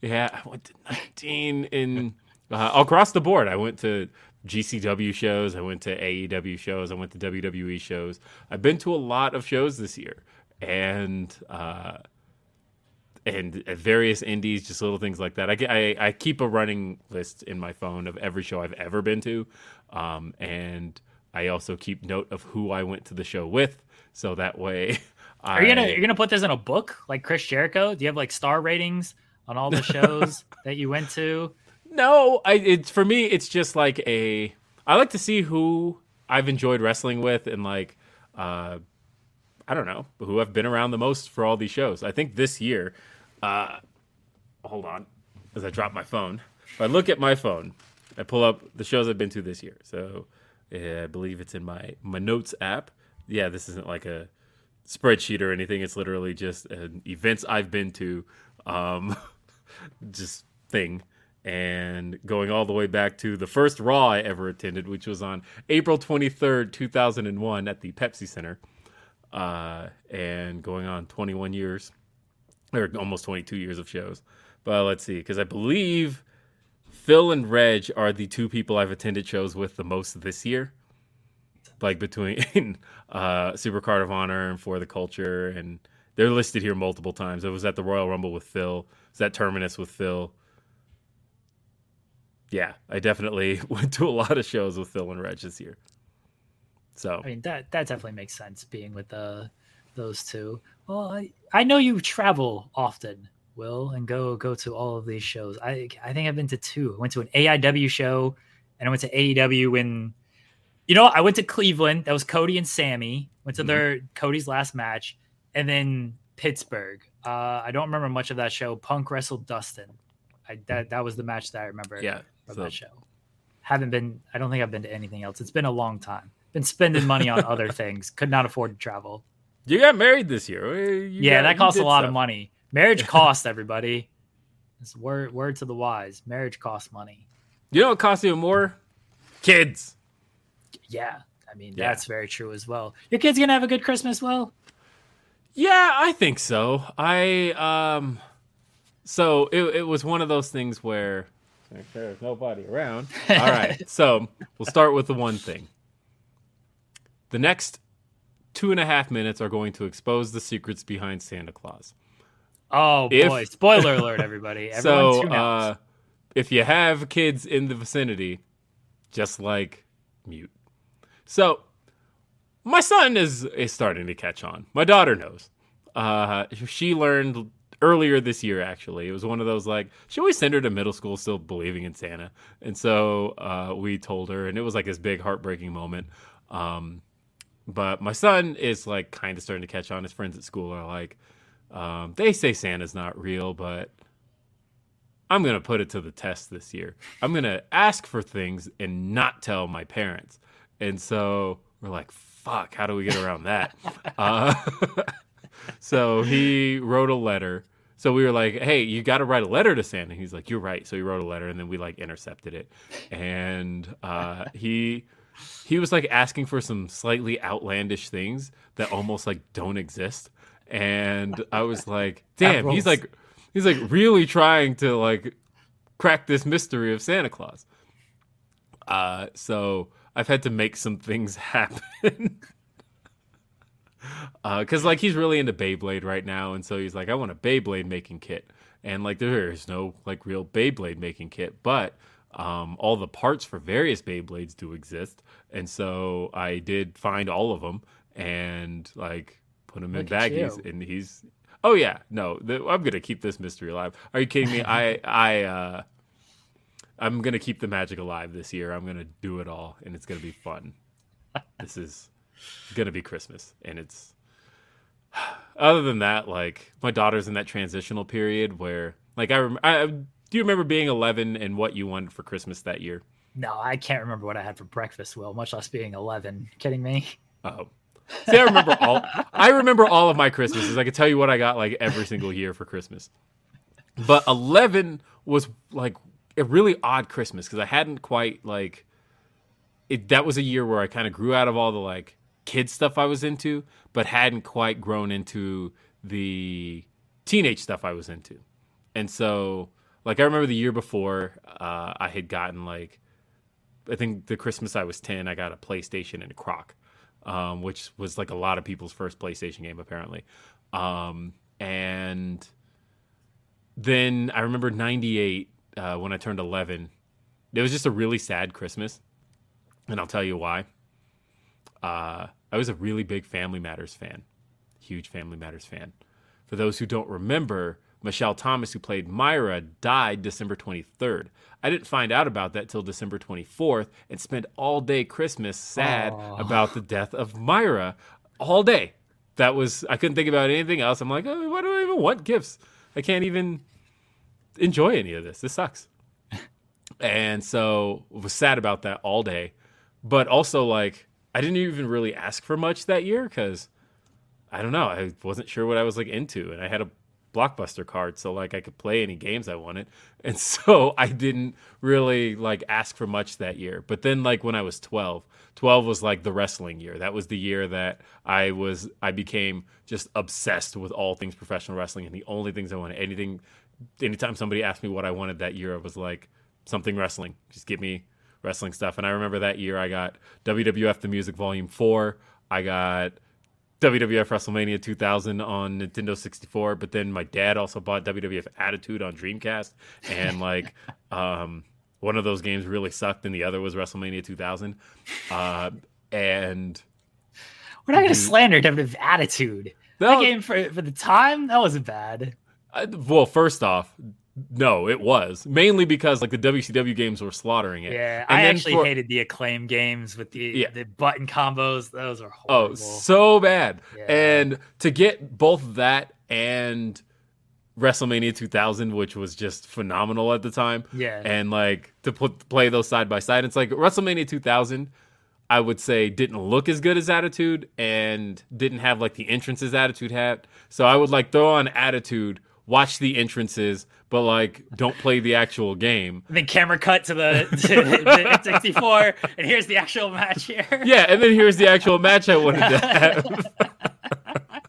Yeah, I went to nineteen in uh, across the board. I went to G C W shows, I went to A E W shows, I went to W W E shows. I've been to a lot of shows this year, and uh, and various indies, just little things like that. I, I, I keep a running list in my phone of every show I've ever been to, um, and I also keep note of who I went to the show with, so that way I... Are you gonna, you're gonna put this in a book, like Chris Jericho? Do you have like star ratings on all the shows that you went to? No, I, it's for me, it's just like a, I like to see who I've enjoyed wrestling with and like, uh, I don't know, who I've been around the most for all these shows. I think this year, uh, hold on, as I drop my phone. If I look at my phone, I pull up the shows I've been to this year. So yeah, I believe it's in my, my notes app. Yeah, this isn't like a spreadsheet or anything. It's literally just an events I've been to, um, just thing. And going all the way back to the first Raw I ever attended, which was on April twenty-third, two thousand one at the Pepsi Center. Uh, and going on twenty-one years, or almost twenty-two years of shows. But let's see, because I believe Phil and Reg are the two people I've attended shows with the most this year. Like between uh, Supercard of Honor and For the Culture. And they're listed here multiple times. I was at the Royal Rumble with Phil. I was at Terminus with Phil. Yeah, I definitely went to a lot of shows with Phil and Reg this year. So I mean that that definitely makes sense being with uh, those two. Well, I, I know you travel often, Will, and go go to all of these shows. I I think I've been to two. I went to an A I W show, and I went to A E W in. You know, I went to Cleveland. That was Cody and Sammy. Went to mm-hmm. their Cody's last match, and then Pittsburgh. Uh, I don't remember much of that show. Punk wrestled Dustin. I, that that was the match that I remember. Yeah. From so. That show. Haven't been, I don't think I've been to anything else. It's been a long time. Been spending money on other things. Could not afford to travel. You got married this year. You yeah, got, that costs a lot stuff. Of money. Marriage costs, everybody. It's word, word to the wise. Marriage costs money. You know what costs you more? Kids. Yeah. I mean, yeah. That's very true as well. Your kids going to have a good Christmas, Will? Yeah, I think so. I, um, so it, it was one of those things where, like there's nobody around. All right, so we'll start with the one thing. The next two and a half minutes are going to expose the secrets behind Santa Claus. Oh, if, boy. Spoiler alert, everybody. Everyone so, tune out. Uh, if you have kids in the vicinity, just like mute. So my son is, is starting to catch on. My daughter knows. Uh, she learned... Earlier this year, actually, it was one of those like, should we send her to middle school still believing in Santa? And so uh, we told her, and it was like this big heartbreaking moment. Um, but my son is like kind of starting to catch on. His friends at school are like, Um, they say Santa's not real, but I'm going to put it to the test this year. I'm going to ask for things and not tell my parents. And so we're like, fuck, how do we get around that? uh, so he wrote a letter. So we were like, hey, you got to write a letter to Santa. He's like, you're right. So he wrote a letter, and then we like intercepted it. And uh, he he was like asking for some slightly outlandish things that almost like don't exist. And I was like, damn, he's like he's like really trying to like crack this mystery of Santa Claus. Uh, so I've had to make some things happen. Because, uh, like, he's really into Beyblade right now, and so he's like, I want a Beyblade making kit. And, like, there is no, like, real Beyblade making kit, but um, all the parts for various Beyblades do exist. And so I did find all of them and, like, put them in baggies. You. And he's, oh, yeah, no, th- I'm going to keep this mystery alive. Are you kidding me? I, I, uh, I'm going to keep the magic alive this year. I'm going to do it all, and it's going to be fun. This is gonna be Christmas, and it's other than that, like, my daughter's in that transitional period where, like, I, rem- I do you remember being eleven and what you wanted for Christmas that year? No, I can't remember what I had for breakfast, Will, much less being eleven. Kidding me? Oh, see, I remember all I remember all of my Christmases. I could tell you what I got like every single year for Christmas, but eleven was like a really odd Christmas because I hadn't quite like it. That was a year where I kind of grew out of all the like kid stuff I was into, but hadn't quite grown into the teenage stuff I was into. And so, like, I remember the year before, uh, I had gotten, like, I think the Christmas I was ten, I got a PlayStation and a Croc, um, which was, like, a lot of people's first PlayStation game, apparently. Um, and then I remember ninety-eight, uh, when I turned eleven, it was just a really sad Christmas, and I'll tell you why. Uh, I was a really big Family Matters fan, huge Family Matters fan. For those who don't remember, Michelle Thomas, who played Myra, died December twenty-third. I didn't find out about that till December twenty-fourth and spent all day Christmas sad Aww. About the death of Myra all day. That was, I couldn't think about anything else. I'm like, oh, why do I even want gifts? I can't even enjoy any of this. This sucks. And so I was sad about that all day. But also, like, I didn't even really ask for much that year because, I don't know, I wasn't sure what I was, like, into. And I had a Blockbuster card, so, like, I could play any games I wanted. And so I didn't really, like, ask for much that year. But then, like, when I was twelve, twelve was, like, the wrestling year. That was the year that I was, I became just obsessed with all things professional wrestling. And the only things I wanted, anything, anytime somebody asked me what I wanted that year, I was like, something wrestling. Just give me wrestling stuff. And I remember that year I got W W F The Music Volume four. I got W W F WrestleMania two thousand on Nintendo sixty-four. But then my dad also bought W W F Attitude on Dreamcast. And like um, one of those games really sucked and the other was WrestleMania two thousand. Uh, and we're not going to slander W W F Attitude. No, that game for, for the time, that wasn't bad. I, well, first off, no, it was mainly because like the W C W games were slaughtering it. Yeah, and I actually for... hated the Acclaim games with the, yeah. the button combos. Those are horrible. Oh, so bad. Yeah. And to get both that and WrestleMania two thousand, which was just phenomenal at the time. Yeah. And like to put, play those side by side. It's like WrestleMania two thousand, I would say, didn't look as good as Attitude and didn't have like the entrances Attitude had. So I would like throw on Attitude, watch the entrances, but like don't play the actual game. And then camera cut to the, to the N sixty-four, and here's the actual match here. Yeah, and then here's the actual match I wanted to have.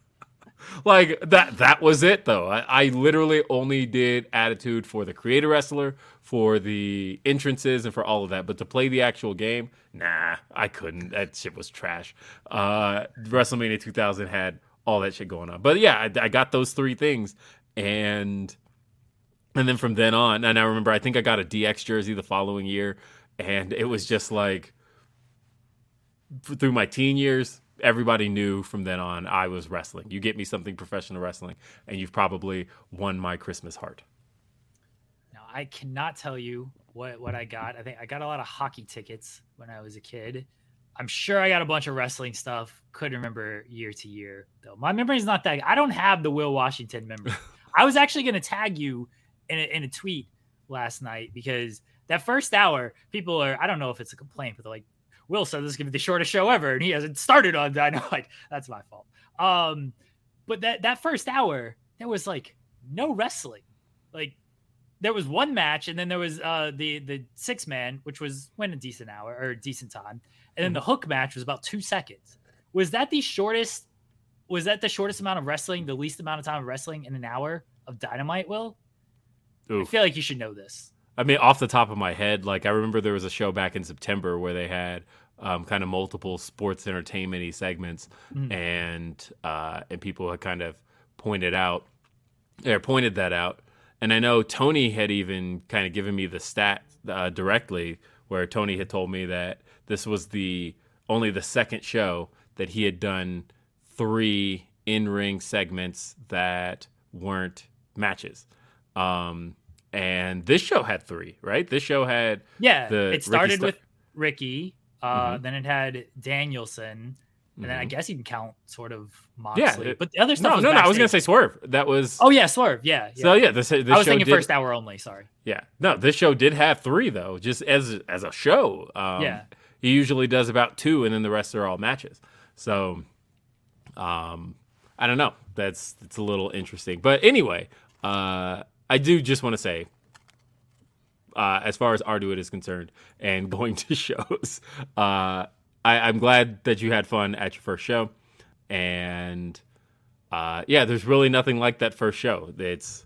Like that that was it though. I, I literally only did Attitude for the creator wrestler, for the entrances, and for all of that. But to play the actual game, nah, I couldn't. That shit was trash. Uh, WrestleMania two thousand had all that shit going on. But yeah, I, I got those three things. And and then from then on, and I remember, I think I got a D X jersey the following year, and it was just like, through my teen years, everybody knew from then on I was wrestling. You get me something professional wrestling, and you've probably won my Christmas heart. Now, I cannot tell you what, what I got. I think I got a lot of hockey tickets when I was a kid. I'm sure I got a bunch of wrestling stuff. Couldn't remember year to year, though. My memory's not that. I don't have the Will Washington memory. I was actually going to tag you in a, in a tweet last night, because that first hour, people are, I don't know if it's a complaint, but they're like, Will said this is going to be the shortest show ever, and he hasn't started on Dynamite. That's my fault. Um, but that, that first hour, there was like no wrestling. Like, there was one match, and then there was uh, the the six man, which was when a decent hour or a decent time, and then mm. the hook match was about two seconds. Was that the shortest? Was that the shortest amount of wrestling, the least amount of time of wrestling in an hour of Dynamite? Will, Oof. I feel like you should know this. I mean, off the top of my head, like I remember there was a show back in September where they had um, kind of multiple sports entertainment-y segments, mm. and uh, and people had kind of pointed out or pointed that out. And I know Tony had even kind of given me the stat uh, directly, where Tony had told me that this was the only the second show that he had done three in-ring segments that weren't matches. Um, and this show had three, right? This show had yeah. The it started Ricky St- with Ricky, uh, mm-hmm. then it had Danielson. And then I guess you can count sort of Moxley. Yeah, but the other stuff. No, was no, backstage. no. I was gonna say Swerve. That was. Oh yeah, Swerve. Yeah. yeah. So yeah, this, this I was show thinking did, first hour only. Sorry. Yeah. No, this show did have three though. Just as as a show. Um, yeah. He usually does about two, and then the rest are all matches. So, um, I don't know. That's it's a little interesting. But anyway, uh, I do just want to say, uh, as far as Arduit is concerned, and going to shows, uh. I, I'm glad that you had fun at your first show, and uh, yeah, there's really nothing like that first show. It's,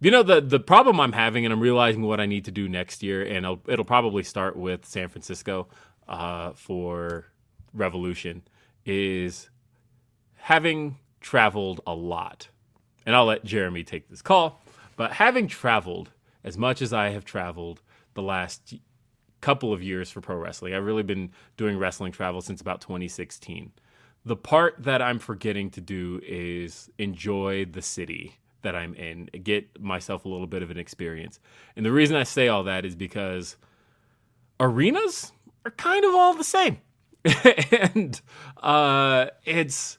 you know, the, the problem I'm having, and I'm realizing what I need to do next year, and I'll, it'll probably start with San Francisco uh, for Revolution, is having traveled a lot, and I'll let Jeremy take this call, but having traveled as much as I have traveled the last couple of years for pro wrestling. I've really been doing wrestling travel since about twenty sixteen. The part that I'm forgetting to do is enjoy the city that I'm in, get myself a little bit of an experience. And the reason I say all that is because arenas are kind of all the same. and uh, it's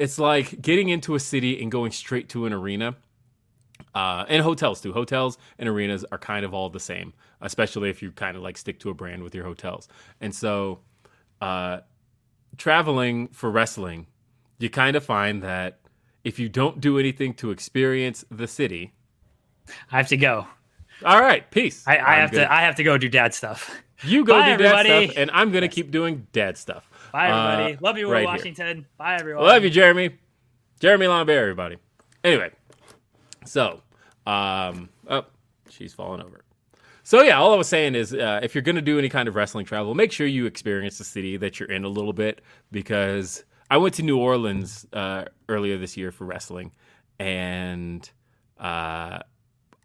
it's like getting into a city and going straight to an arena. Uh, and hotels too. Hotels and arenas are kind of all the same, especially if you kind of like stick to a brand with your hotels. And so uh, traveling for wrestling, you kind of find that if you don't do anything to experience the city. I have to go. All right. Peace. I, I have gonna, to I have to go do dad stuff. You go Bye, do everybody. dad stuff, and I'm going to yes. keep doing dad stuff. Bye, everybody. Uh, Love you, Will right Washington. Here. Bye, everyone. Love you, Jeremy. Jeremy Lambert, everybody. Anyway. So, um, oh, she's fallen over. So, yeah, all I was saying is uh, if you're going to do any kind of wrestling travel, make sure you experience the city that you're in a little bit, because I went to New Orleans uh, earlier this year for wrestling, and uh,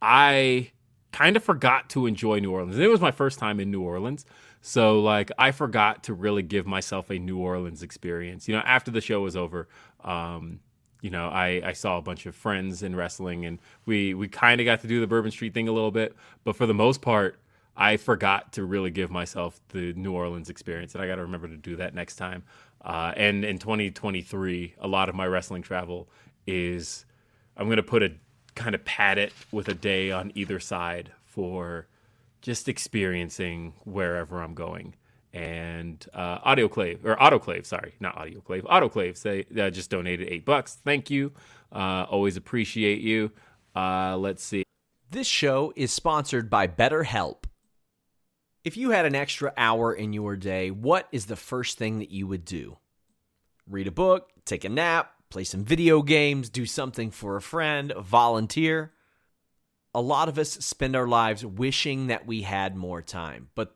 I kind of forgot to enjoy New Orleans. And it was my first time in New Orleans, so, like, I forgot to really give myself a New Orleans experience. You know, after the show was over, um... You know, I, I saw a bunch of friends in wrestling, and we, we kind of got to do the Bourbon Street thing a little bit. But for the most part, I forgot to really give myself the New Orleans experience, and I got to remember to do that next time. Uh, and in twenty twenty-three, a lot of my wrestling travel is I'm going to put a kind of pad it with a day on either side for just experiencing wherever I'm going. And uh, Audioclave, or Autoclave, sorry, not Audioclave, Autoclave, say, uh, just donated eight bucks. Thank you. Uh, always appreciate you. Uh, let's see. This show is sponsored by BetterHelp. If you had an extra hour in your day, what is the first thing that you would do? Read a book, take a nap, play some video games, do something for a friend, volunteer. A lot of us spend our lives wishing that we had more time, but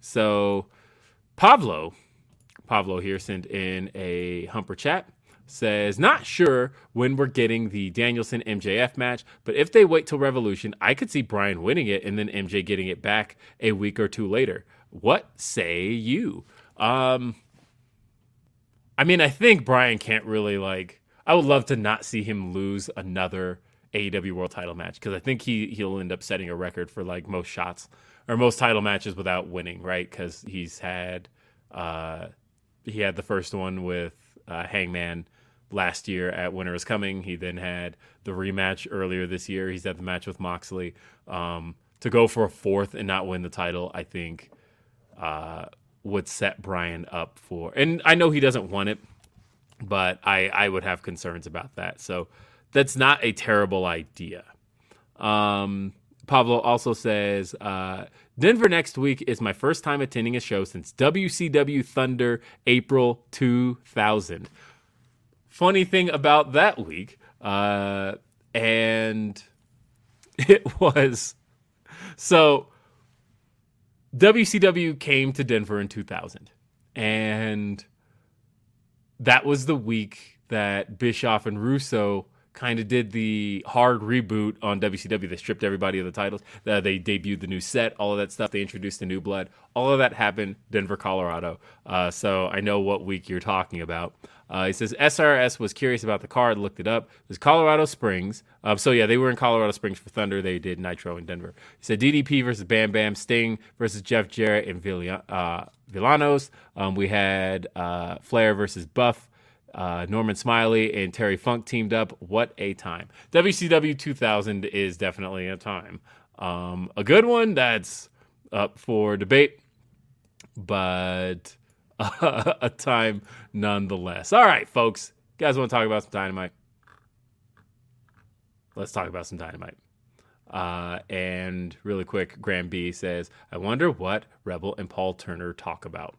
So Pablo, Pablo here sent in a Humper chat, says, not sure when we're getting the Danielson M J F match, but if they wait till Revolution, I could see Brian winning it and then M J getting it back a week or two later. What say you? Um, I mean, I think Brian can't really like, I would love to not see him lose another A E W World Title match because I think he, he'll end up setting a record for like most shots or most title matches without winning, right? Because he's had, uh, he had the first one with uh, Hangman last year at Winter Is Coming. He then had the rematch earlier this year. He's had the match with Moxley. Um, to go for a fourth and not win the title, I think, uh, would set Brian up for. And I know he doesn't want it, but I, I would have concerns about that. So that's not a terrible idea. Um, Pablo also says, uh, Denver next week is my first time attending a show since W C W Thunder, April two thousand. Funny thing about that week, uh, and it was, so W C W came to Denver in two thousand, and that was the week that Bischoff and Russo kind of did the hard reboot on W C W. They stripped everybody of the titles. Uh, they debuted the new set, all of that stuff. They introduced the new blood. All of that happened, Denver, Colorado. Uh, so I know what week you're talking about. Uh, he says, S R S was curious about the card, looked it up. It was Colorado Springs. Uh, so, yeah, they were in Colorado Springs for Thunder. They did Nitro in Denver. He said D D P versus Bam Bam, Sting versus Jeff Jarrett and Vill- uh, Villanos. Um, we had uh, Flair versus Buff. Uh, Norman Smiley and Terry Funk teamed up. What a time. W C W two thousand is definitely a time. Um, a good one that's up for debate, but uh, a time nonetheless. All right, folks. You guys want to talk about some Dynamite? Let's talk about some Dynamite. Uh, and really quick, Graham B says, I wonder what Rebel and Paul Turner talk about.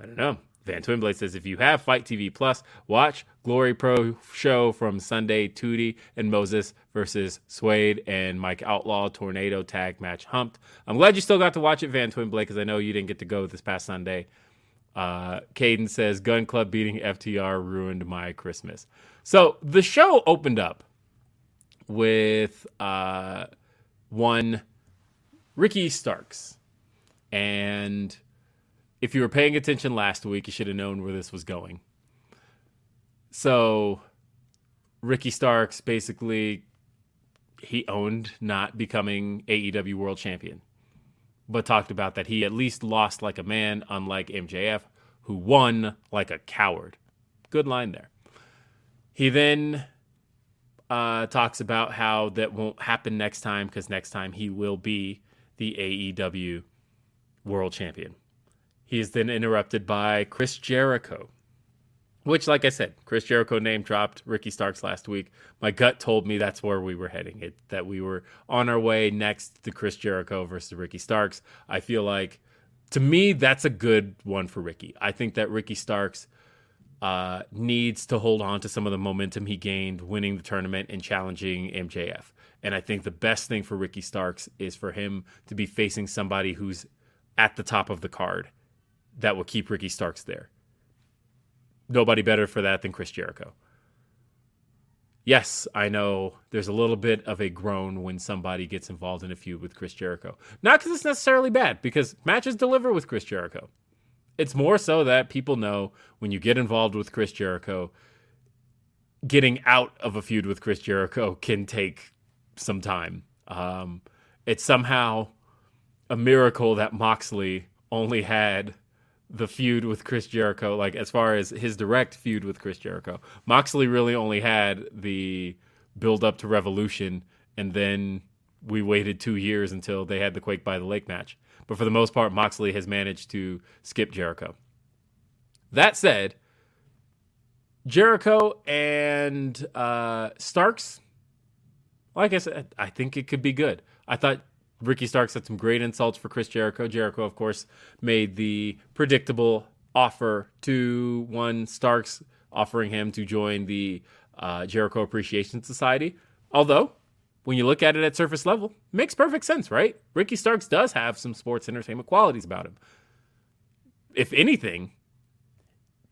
I don't know. Van Twinblade says, if you have Fight T V Plus, watch Glory Pro show from Sunday, Tootie and Moses versus Suede and Mike Outlaw, Tornado Tag Match Humped. I'm glad you still got to watch it, Van Twinblade, because I know you didn't get to go this past Sunday. Uh, Caden says, Gun Club beating F T R ruined my Christmas. So the show opened up with uh, one Ricky Starks. And if you were paying attention last week, you should have known where this was going. So Ricky Starks, basically, he owned not becoming A E W World Champion, but talked about that he at least lost like a man, unlike M J F, who won like a coward. Good line there. He then uh, talks about how that won't happen next time, because next time he will be the A E W World Champion. He is then interrupted by Chris Jericho, which, like I said, Chris Jericho name dropped Ricky Starks last week. My gut told me that's where we were heading, it, that we were on our way next to Chris Jericho versus Ricky Starks. I feel like, to me, that's a good one for Ricky. I think that Ricky Starks uh, needs to hold on to some of the momentum he gained winning the tournament and challenging M J F. And I think the best thing for Ricky Starks is for him to be facing somebody who's at the top of the card that will keep Ricky Starks there. Nobody better for that than Chris Jericho. Yes, I know there's a little bit of a groan when somebody gets involved in a feud with Chris Jericho. Not because it's necessarily bad, because matches deliver with Chris Jericho. It's more so that people know when you get involved with Chris Jericho, getting out of a feud with Chris Jericho can take some time. Um, it's somehow a miracle that Moxley only had the feud with Chris Jericho, like as far as his direct feud with Chris Jericho. Moxley really only had the build up to Revolution, and then we waited two years until they had the Quake by the Lake match. But for the most part, Moxley has managed to skip Jericho. That said, Jericho and uh, Starks, like I said, I think it could be good. I thought Ricky Starks had some great insults for Chris Jericho. Jericho, of course, made the predictable offer to one Starks, offering him to join the uh, Jericho Appreciation Society. Although, when you look at it at surface level, makes perfect sense, right? Ricky Starks does have some sports entertainment qualities about him. If anything,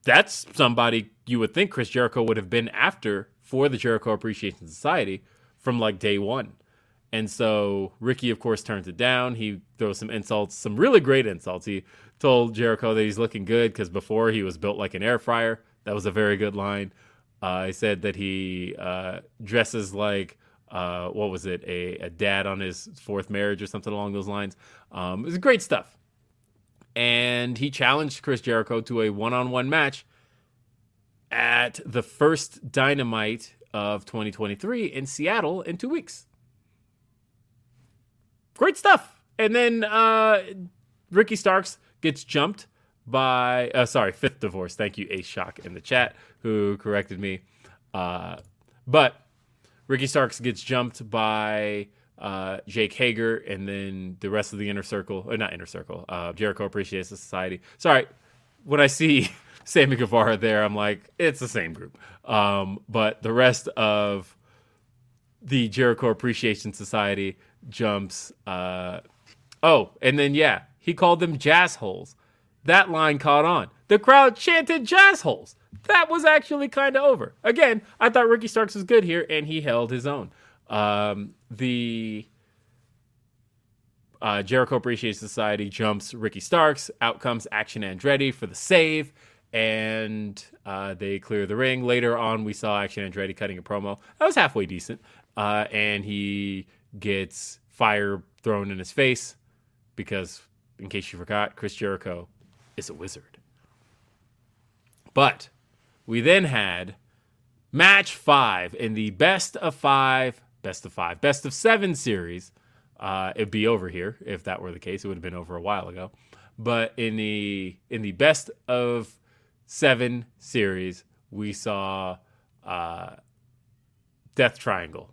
that's somebody you would think Chris Jericho would have been after for the Jericho Appreciation Society from like day one. And so Ricky, of course, turns it down. He throws some insults, some really great insults. He told Jericho that he's looking good because before he was built like an air fryer. That was a very good line. Uh, he said that he uh, dresses like, uh, what was it, a, a dad on his fourth marriage or something along those lines. Um, it was great stuff. And he challenged Chris Jericho to a one-on-one match at the first Dynamite of twenty twenty-three in Seattle in two weeks. Great stuff. And then uh, Ricky Starks gets jumped by, uh, sorry, Fifth Divorce. Thank you, Ace Shock in the chat, who corrected me. Uh, but Ricky Starks gets jumped by uh, Jake Hager and then the rest of the Inner Circle, or not Inner Circle, uh, Jericho Appreciates the Society. Sorry, when I see Sammy Guevara there, I'm like, it's the same group. Um, but the rest of the Jericho Appreciation Society jumps. Uh, oh, and then, yeah, he called them jazzholes. That line caught on. The crowd chanted jazzholes. That was actually kind of over. Again, I thought Ricky Starks was good here, and he held his own. Um, the uh, Jericho Appreciation Society jumps Ricky Starks. Out comes Action Andretti for the save. And uh, they clear the ring. Later on, we saw Action Andretti cutting a promo. That was halfway decent. Uh, and he gets fire thrown in his face because, in case you forgot, Chris Jericho is a wizard. But we then had match five in the best of five, best of five, best of seven series. Uh, it'd be over here if that were the case. It would have been over a while ago. But in the in the best of seven series, we saw uh, Death Triangle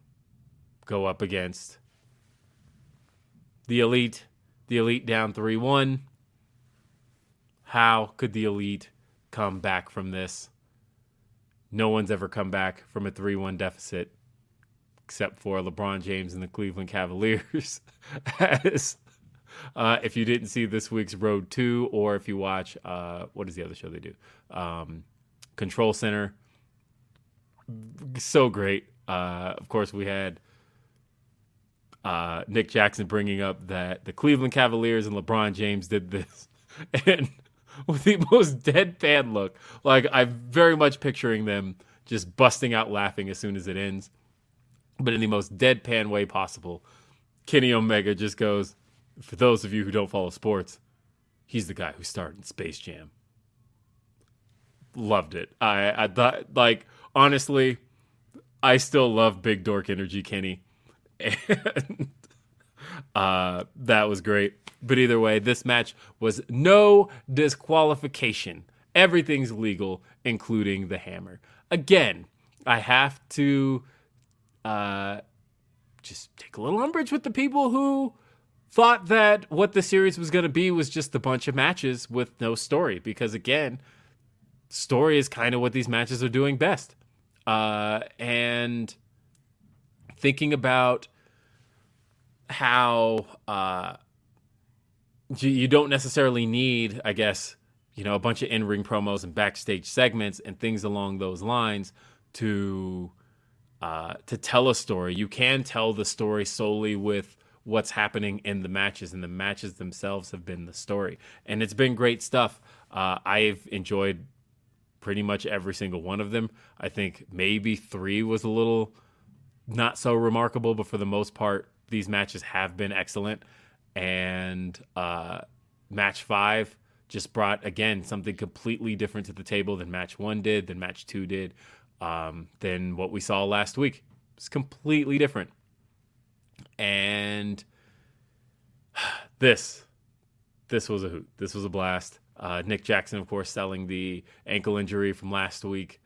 go up against the Elite. The Elite down three one. How could the Elite come back from this? No one's ever come back from a three one deficit except for LeBron James and the Cleveland Cavaliers. As, uh, if you didn't see this week's Road two, or if you watch, uh, what is the other show they do? Um, Control Center. So great. Uh, of course, we had uh, Nick Jackson bringing up that the Cleveland Cavaliers and LeBron James did this. And with the most deadpan look, like I'm very much picturing them just busting out laughing as soon as it ends. But in the most deadpan way possible, Kenny Omega just goes, for those of you who don't follow sports, he's the guy who started Space Jam. Loved it. I, I thought, like, honestly, I still love big dork energy, Kenny. And uh, that was great. But either way, this match was no disqualification. Everything's legal, including the hammer. Again, I have to uh, just take a little umbrage with the people who thought that what the series was going to be was just a bunch of matches with no story. Because again, story is kind of what these matches are doing best. Uh, and thinking about how uh, you don't necessarily need, I guess, you know, a bunch of in-ring promos and backstage segments and things along those lines to uh, to tell a story. You can tell the story solely with what's happening in the matches, and the matches themselves have been the story. And it's been great stuff. Uh, I've enjoyed pretty much every single one of them. I think maybe three was a little not so remarkable, but for the most part, these matches have been excellent. And uh, match five just brought, again, something completely different to the table than match one did, than match two did, um, than what we saw last week. It's completely different. And this, this was a hoot. This was a blast. Uh, Nick Jackson, of course, selling the ankle injury from last week.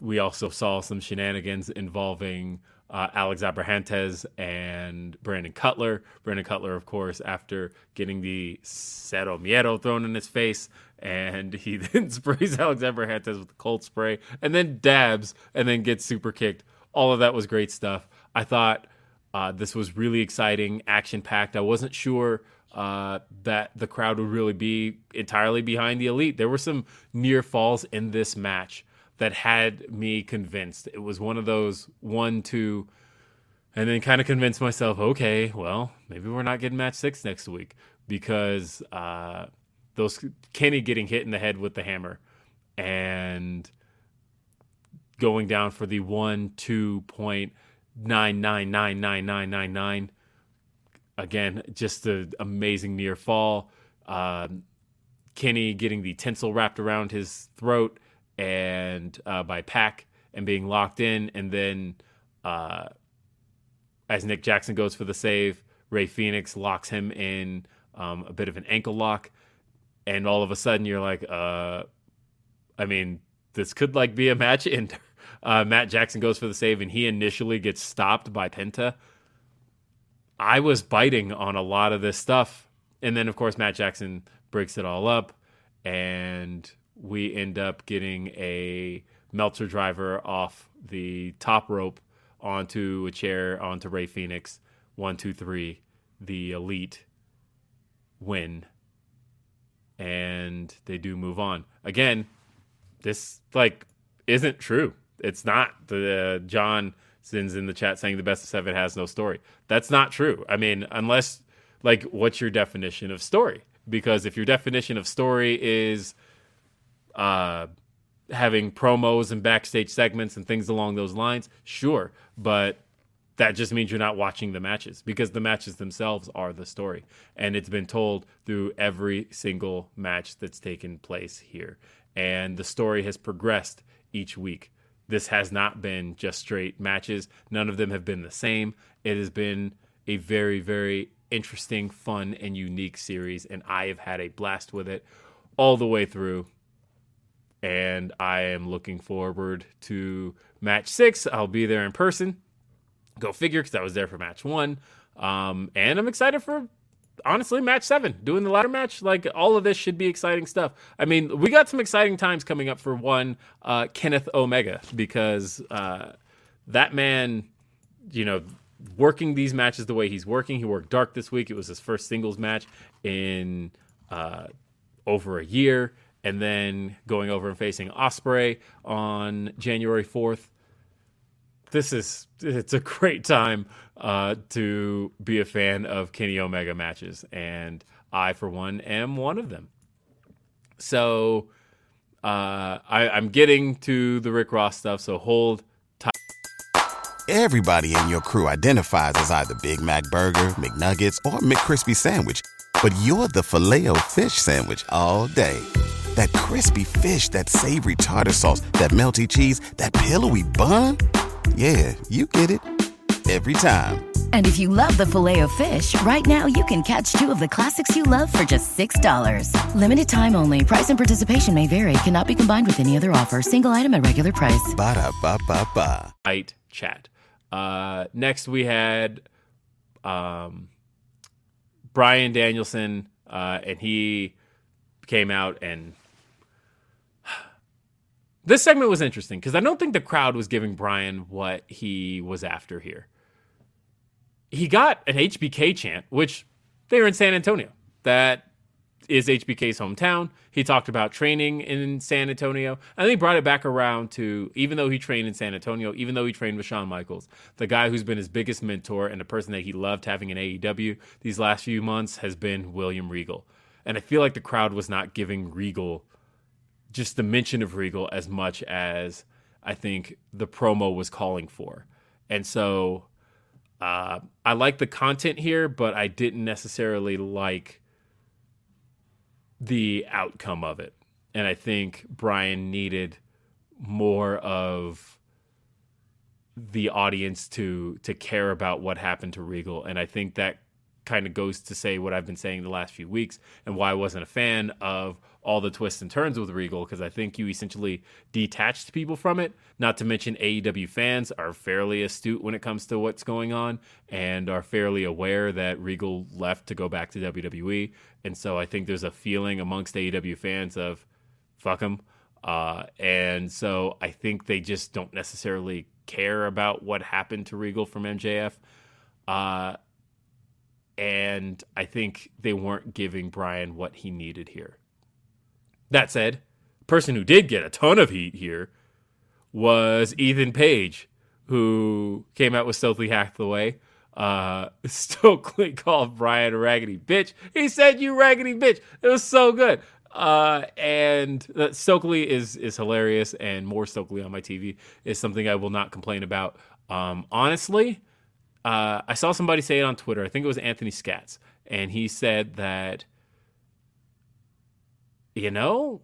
We also saw some shenanigans involving uh, Alex Abrahantes and Brandon Cutler. Brandon Cutler, of course, after getting the Cero Miedo thrown in his face, and he then sprays Alex Abrahantes with the cold spray and then dabs and then gets super kicked. All of that was great stuff. I thought uh, this was really exciting, action-packed. I wasn't sure uh, that the crowd would really be entirely behind the Elite. There were some near falls in this match that had me convinced. It was one of those one, two, and then kind of convinced myself, okay, well, maybe we're not getting match six next week, because uh, those Kenny getting hit in the head with the hammer and going down for the one, two point nine, nine, nine, nine, nine, nine, nine. Again, just an amazing near fall. Uh, Kenny getting the tinsel wrapped around his throat and uh, by Pac and being locked in, and then uh, as Nick Jackson goes for the save, Ray Phoenix locks him in um, a bit of an ankle lock, and all of a sudden you're like, uh, I mean, this could like be a match ender. Uh, Matt Jackson goes for the save, and he initially gets stopped by Penta. I was biting on a lot of this stuff, and then of course Matt Jackson breaks it all up, and we end up getting a Meltzer driver off the top rope onto a chair, onto Ray Phoenix. One, two, three. The Elite win. And they do move on. Again, this, like, isn't true. It's not the uh, John Sins in the chat saying the best of seven has no story. That's not true. I mean, unless, like, what's your definition of story? Because if your definition of story is Uh, having promos and backstage segments and things along those lines, sure, but that just means you're not watching the matches, because the matches themselves are the story, and it's been told through every single match that's taken place here, and the story has progressed each week. This has not been just straight matches. None of them have been the same. It has been a very, very interesting, fun, and unique series, and I have had a blast with it all the way through. And I am looking forward to match six. I'll be there in person. Go figure, because I was there for match one. Um, and I'm excited for, honestly, match seven. Doing the ladder match, like, all of this should be exciting stuff. I mean, we got some exciting times coming up for one, uh, Kenneth Omega, because uh, that man, you know, working these matches the way he's working. He worked dark this week. It was his first singles match in uh, over a year. And then going over and facing Ospreay on January fourth. This is, it's a great time uh, to be a fan of Kenny Omega matches. And I, for one, am one of them. So uh, I, I'm getting to the Rick Ross stuff, so hold tight. Everybody in your crew identifies as either Big Mac Burger, McNuggets, or McCrispy Sandwich. But you're the Filet-O-Fish Sandwich all day. That crispy fish, that savory tartar sauce, that melty cheese, that pillowy bun. Yeah, you get it. Every time. And if you love the Filet-O-Fish, right now you can catch two of the classics you love for just six dollars. Limited time only. Price and participation may vary. Cannot be combined with any other offer. Single item at regular price. Ba-da-ba-ba-ba. Right chat. Uh, next we had um, Bryan Danielson, uh, and he came out, and this segment was interesting because I don't think the crowd was giving Bryan what he was after here. He got an H B K chant, which they were in San Antonio. That is H B K's hometown. He talked about training in San Antonio. I think he brought it back around to, even though he trained in San Antonio, even though he trained with Shawn Michaels, the guy who's been his biggest mentor and the person that he loved having in A E W these last few months has been William Regal. And I feel like the crowd was not giving Regal, just the mention of Regal, as much as I think the promo was calling for. And so uh, I like the content here, but I didn't necessarily like the outcome of it. And I think Brian needed more of the audience to to care about what happened to Regal. And I think that kind of goes to say what I've been saying the last few weeks and why I wasn't a fan of all the twists and turns with Regal, because I think you essentially detached people from it. Not to mention A E W fans are fairly astute when it comes to what's going on and are fairly aware that Regal left to go back to W W E. And so I think there's a feeling amongst A E W fans of fuck them. Uh, and so I think they just don't necessarily care about what happened to Regal from M J F. Uh, and I think they weren't giving Brian what he needed here. That said, the person who did get a ton of heat here was Ethan Page, who came out with Stokely Hathaway. Uh, Stokely called Brian a raggedy bitch. He said, "You raggedy bitch." It was so good. Uh, and Stokely is is hilarious, and more Stokely on my T V is something I will not complain about. Um, honestly, uh, I saw somebody say it on Twitter. I think it was Anthony Scatz, and he said that, you know,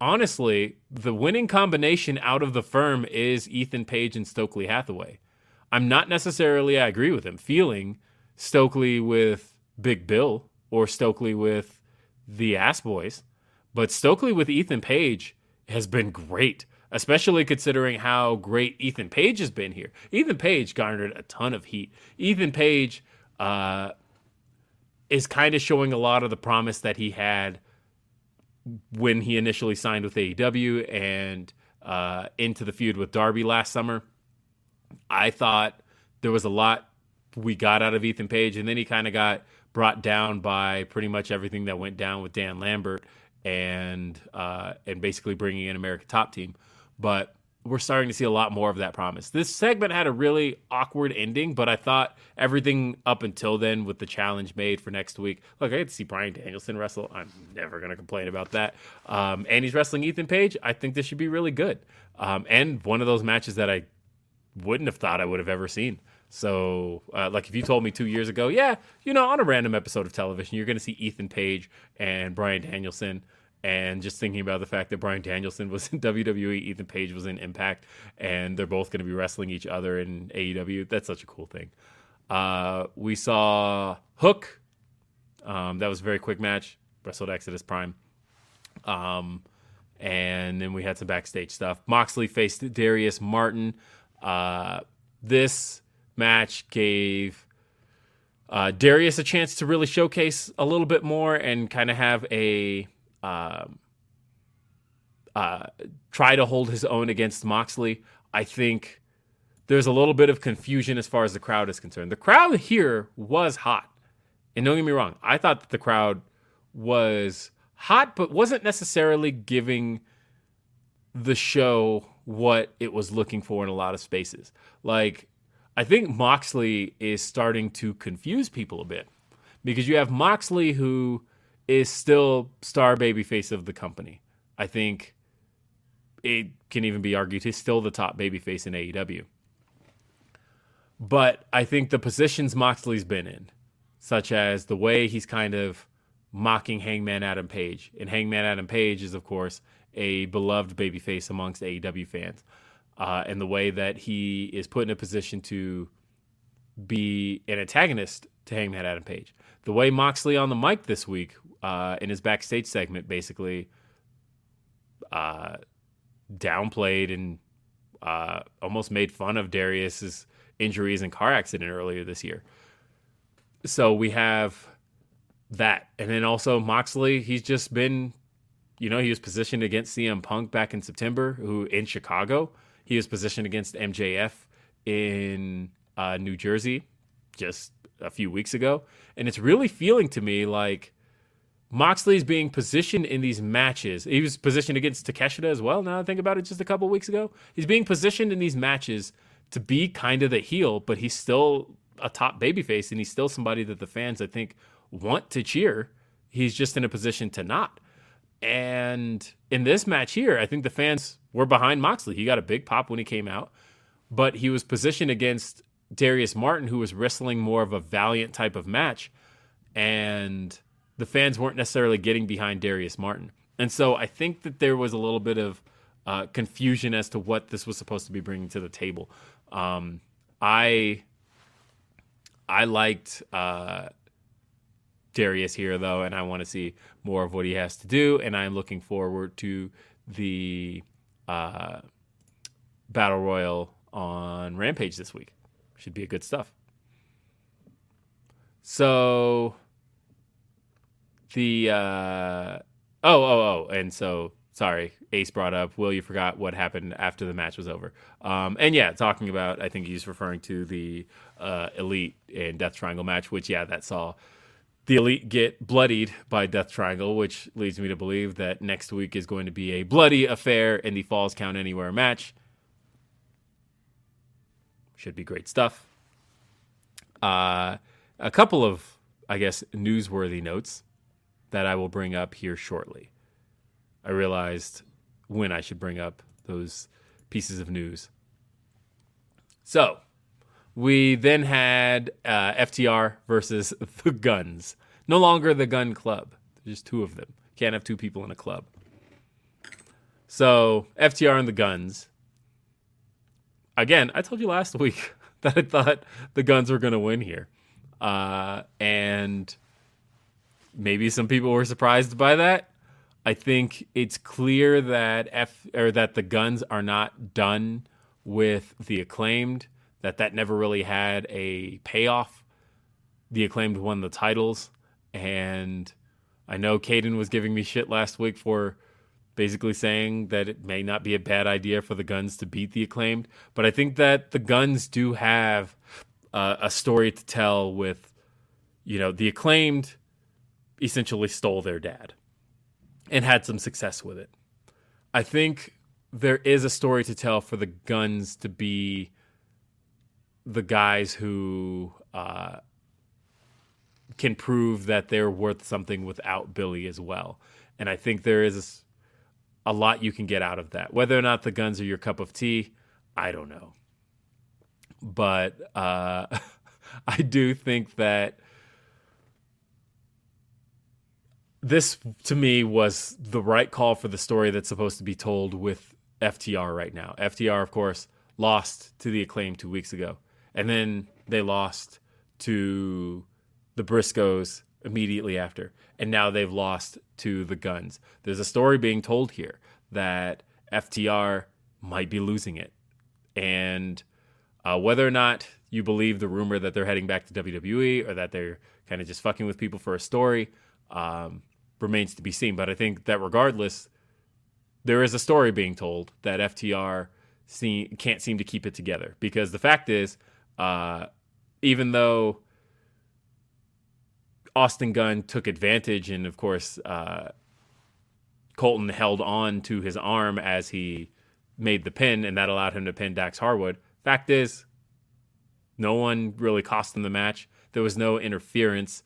honestly, the winning combination out of the firm is Ethan Page and Stokely Hathaway. I'm not necessarily, I agree with him, feeling Stokely with Big Bill or Stokely with the Ass Boys, but Stokely with Ethan Page has been great, especially considering how great Ethan Page has been here. Ethan Page garnered a ton of heat. Ethan Page uh, is kind of showing a lot of the promise that he had when he initially signed with A E W and uh, into the feud with Darby last summer. I thought there was a lot we got out of Ethan Page, and then he kind of got brought down by pretty much everything that went down with Dan Lambert and uh, and basically bringing in America Top Team. But we're starting to see a lot more of that promise. This segment had a really awkward ending, but I thought everything up until then with the challenge made for next week. Look, I get to see Bryan Danielson wrestle. I'm never going to complain about that. Um, and he's wrestling Ethan Page. I think this should be really good. Um, and one of those matches that I wouldn't have thought I would have ever seen. So, uh, like, if you told me two years ago, yeah, you know, on a random episode of television, you're going to see Ethan Page and Bryan Danielson. And just thinking about the fact that Bryan Danielson was in W W E, Ethan Page was in Impact, and they're both going to be wrestling each other in A E W. That's such a cool thing. Uh, we saw Hook. Um, that was a very quick match. Wrestled Exodus Prime. Um, and then we had some backstage stuff. Moxley faced Darius Martin. Uh, this match gave uh, Darius a chance to really showcase a little bit more and kind of have a... Um, uh, try to hold his own against Moxley. I think there's a little bit of confusion as far as the crowd is concerned. The crowd here was hot. And don't get me wrong, I thought that the crowd was hot, but wasn't necessarily giving the show what it was looking for in a lot of spaces. Like, I think Moxley is starting to confuse people a bit, because you have Moxley who is still star babyface of the company. I think it can even be argued he's still the top babyface in A E W. But I think the positions Moxley's been in, such as the way he's kind of mocking Hangman Adam Page, and Hangman Adam Page is, of course, a beloved babyface amongst A E W fans, uh, and the way that he is put in a position to be an antagonist to Hangman Adam Page. The way Moxley on the mic this week, Uh, in his backstage segment, basically uh, downplayed and uh, almost made fun of Darius's injuries and car accident earlier this year. So we have that. And then also Moxley, he's just been, you know, he was positioned against C M Punk back in September, who in Chicago, he was positioned against M J F in uh, New Jersey just a few weeks ago. And it's really feeling to me like Moxley's being positioned in these matches. He was positioned against Takeshita as well. Now I think about it, just a couple weeks ago. He's being positioned in these matches to be kind of the heel, but he's still a top babyface, and he's still somebody that the fans, I think, want to cheer. He's just in a position to not. And in this match here, I think the fans were behind Moxley. He got a big pop when he came out, but he was positioned against Darius Martin, who was wrestling more of a valiant type of match, and the fans weren't necessarily getting behind Darius Martin. And so I think that there was a little bit of uh, confusion as to what this was supposed to be bringing to the table. Um, I I liked uh, Darius here, though, and I want to see more of what he has to do, and I'm looking forward to the uh, Battle Royal on Rampage this week. Should be good stuff. So the, uh, oh, oh, oh, and so, sorry, Ace brought up, Will, you forgot what happened after the match was over. Um, and yeah, talking about, I think he's referring to the uh, Elite and Death Triangle match, which, yeah, that saw the Elite get bloodied by Death Triangle, which leads me to believe that next week is going to be a bloody affair in the Falls Count Anywhere match. Should be great stuff. Uh, a couple of, I guess, newsworthy notes that I will bring up here shortly. I realized when I should bring up those pieces of news. So we then had uh, F T R versus the Guns. No longer the Gun Club. There's just two of them. Can't have two people in a club. So F T R and the Guns. Again, I told you last week that I thought the Guns were going to win here. Uh, and maybe some people were surprised by that. I think it's clear that F or that the Guns are not done with the Acclaimed, that that never really had a payoff. The Acclaimed won the titles, and I know Caden was giving me shit last week for basically saying that it may not be a bad idea for the Guns to beat the Acclaimed, but I think that the Guns do have uh, a story to tell with, you know, the Acclaimed essentially stole their dad and had some success with it. I think there is a story to tell for the Guns to be the guys who uh, can prove that they're worth something without Billy as well. And I think there is a lot you can get out of that. Whether or not the Guns are your cup of tea, I don't know. But uh, I do think that this, to me, was the right call for the story that's supposed to be told with F T R right now. F T R, of course, lost to the Acclaim two weeks ago. And then they lost to the Briscoes immediately after. And now they've lost to the Guns. There's a story being told here that F T R might be losing it. And uh, whether or not you believe the rumor that they're heading back to W W E or that they're kind of just fucking with people for a story, um, remains to be seen. But I think that regardless, there is a story being told that F T R see, can't seem to keep it together. Because the fact is, uh, even though Austin Gunn took advantage and, of course, uh, Colton held on to his arm as he made the pin, and that allowed him to pin Dax Harwood. Fact is, no one really cost him the match. There was no interference.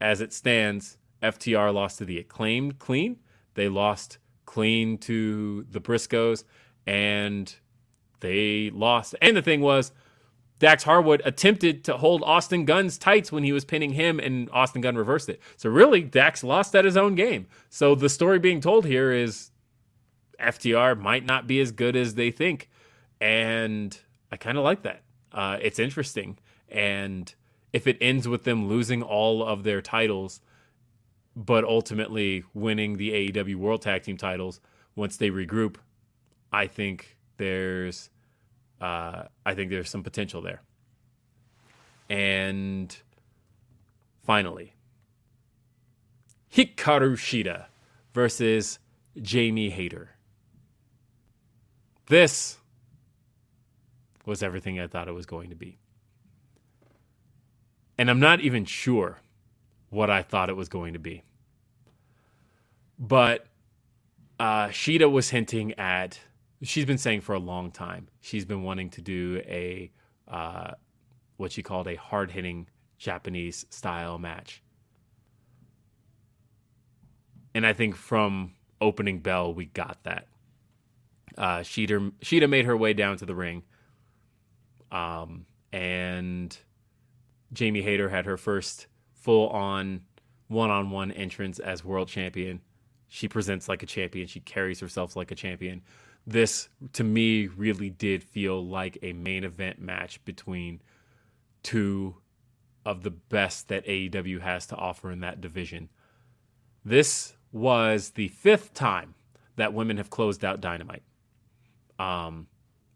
As it stands, F T R lost to the Acclaimed clean. They lost clean to the Briscoes, and they lost. And the thing was, Dax Harwood attempted to hold Austin Gunn's tights when he was pinning him, and Austin Gunn reversed it. So really, Dax lost at his own game. So the story being told here is F T R might not be as good as they think, and I kind of like that. Uh, it's interesting, and if it ends with them losing all of their titles, but ultimately winning the A E W World Tag Team titles once they regroup, I think there's uh, I think there's some potential there. And finally, Hikaru Shida versus Jamie Hayter. This was everything I thought it was going to be. And I'm not even sure what I thought it was going to be. But uh, Shida was hinting at, she's been saying for a long time, she's been wanting to do a, uh, what she called a hard-hitting Japanese style match. And I think from opening bell, we got that. Uh, Shida, Shida made her way down to the ring. Um, and Jamie Hayter had her first full-on one-on-one entrance as world champion. She presents like a champion. She carries herself like a champion. This, to me, really did feel like a main event match between two of the best that A E W has to offer in that division. This was the fifth time that women have closed out Dynamite. Um,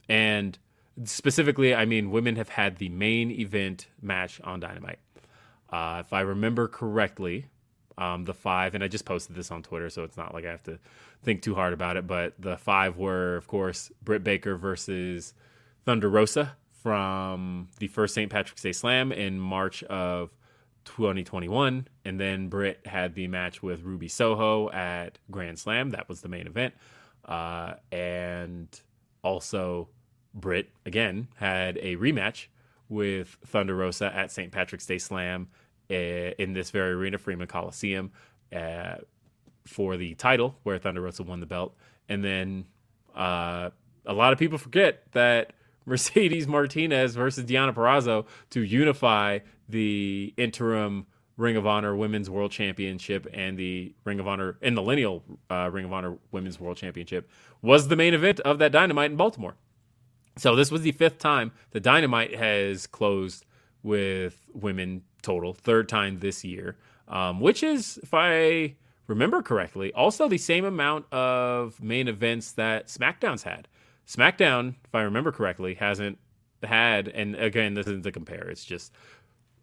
and specifically, I mean, women have had the main event match on Dynamite. Uh, if I remember correctly, um, the five, and I just posted this on Twitter, so it's not like I have to think too hard about it, but the five were, of course, Britt Baker versus Thunder Rosa from the first Saint Patrick's Day Slam in March of twenty twenty-one, and then Britt had the match with Ruby Soho at Grand Slam. That was the main event. Uh, and also Britt, again, had a rematch with Thunder Rosa at Saint Patrick's Day Slam in this very arena, Freeman Coliseum, uh, for the title, where Thunder Rosa won the belt. And then uh, a lot of people forget that Mercedes Martinez versus Deonna Purrazzo to unify the interim Ring of Honor Women's World Championship and the Ring of Honor and Millennial uh, Ring of Honor Women's World Championship was the main event of that Dynamite in Baltimore. So this was the fifth time the Dynamite has closed with women total, third time this year, um, which is, if I remember correctly, also the same amount of main events that SmackDown's had. SmackDown, if I remember correctly, hasn't had, and again, this isn't to compare, it's just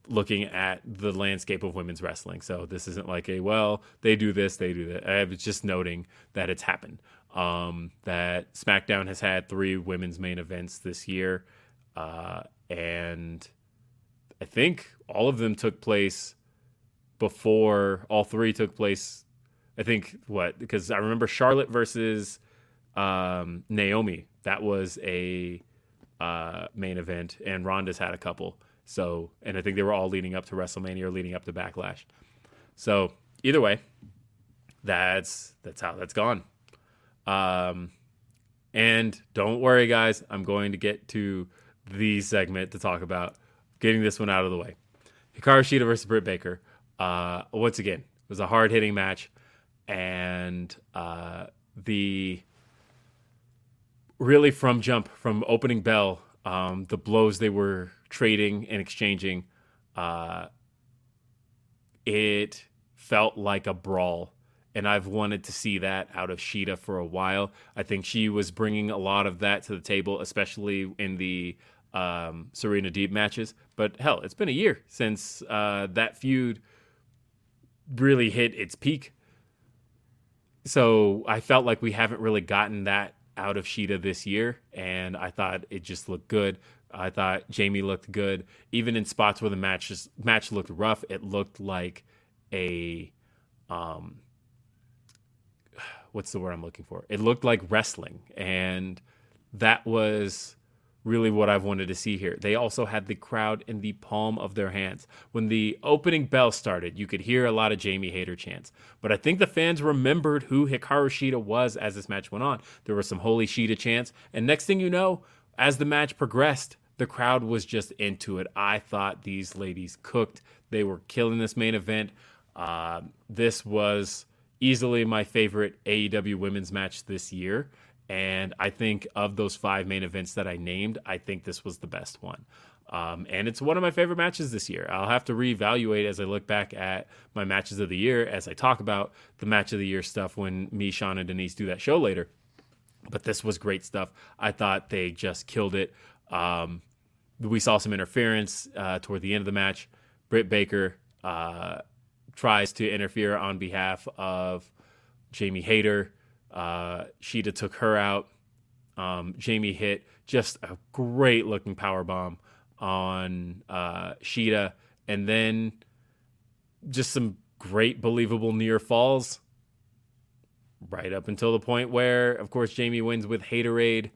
looking at the landscape of women's wrestling. So this isn't like a, well, they do this, they do that. I was just noting that it's happened. Um, that SmackDown has had three women's main events this year. Uh, and I think all of them took place before, all three took place, I think, what? Because I remember Charlotte versus um, Naomi. That was a uh, main event, and Ronda's had a couple. So, and I think they were all leading up to WrestleMania or leading up to Backlash. So either way, that's that's how that's gone. Um, and don't worry, guys, I'm going to get to the segment to talk about getting this one out of the way. Hikaru Shida versus Britt Baker. Uh, once again, it was a hard hitting match, and uh, the really from jump, from opening bell, um, the blows they were trading and exchanging, uh, it felt like a brawl. And I've wanted to see that out of Shida for a while. I think she was bringing a lot of that to the table, especially in the um, Serena Deeb matches. But hell, it's been a year since uh, that feud really hit its peak. So I felt like we haven't really gotten that out of Shida this year. And I thought it just looked good. I thought Jamie looked good. Even in spots where the match, just, match looked rough, it looked like a... Um, What's the word I'm looking for? It looked like wrestling, and that was really what I've wanted to see here. They also had the crowd in the palm of their hands. When the opening bell started, you could hear a lot of Jamie Hayter chants, but I think the fans remembered who Hikaru Shida was as this match went on. There were some holy Shida chants, and next thing you know, as the match progressed, the crowd was just into it. I thought these ladies cooked. They were killing this main event. Uh, this was... easily my favorite A E W women's match this year. And I think of those five main events that I named, I think this was the best one. Um, and it's one of my favorite matches this year. I'll have to reevaluate as I look back at my matches of the year, as I talk about the match of the year stuff when me, Sean, and Denise do that show later. But this was great stuff. I thought they just killed it. Um, we saw some interference uh, toward the end of the match. Britt Baker... Uh, tries to interfere on behalf of Jamie Hayter. Uh, Shida took her out. Um, Jamie hit just a great-looking powerbomb on uh, Shida. And then just some great, believable near falls. right up until the point where, of course, Jamie wins with Haterade.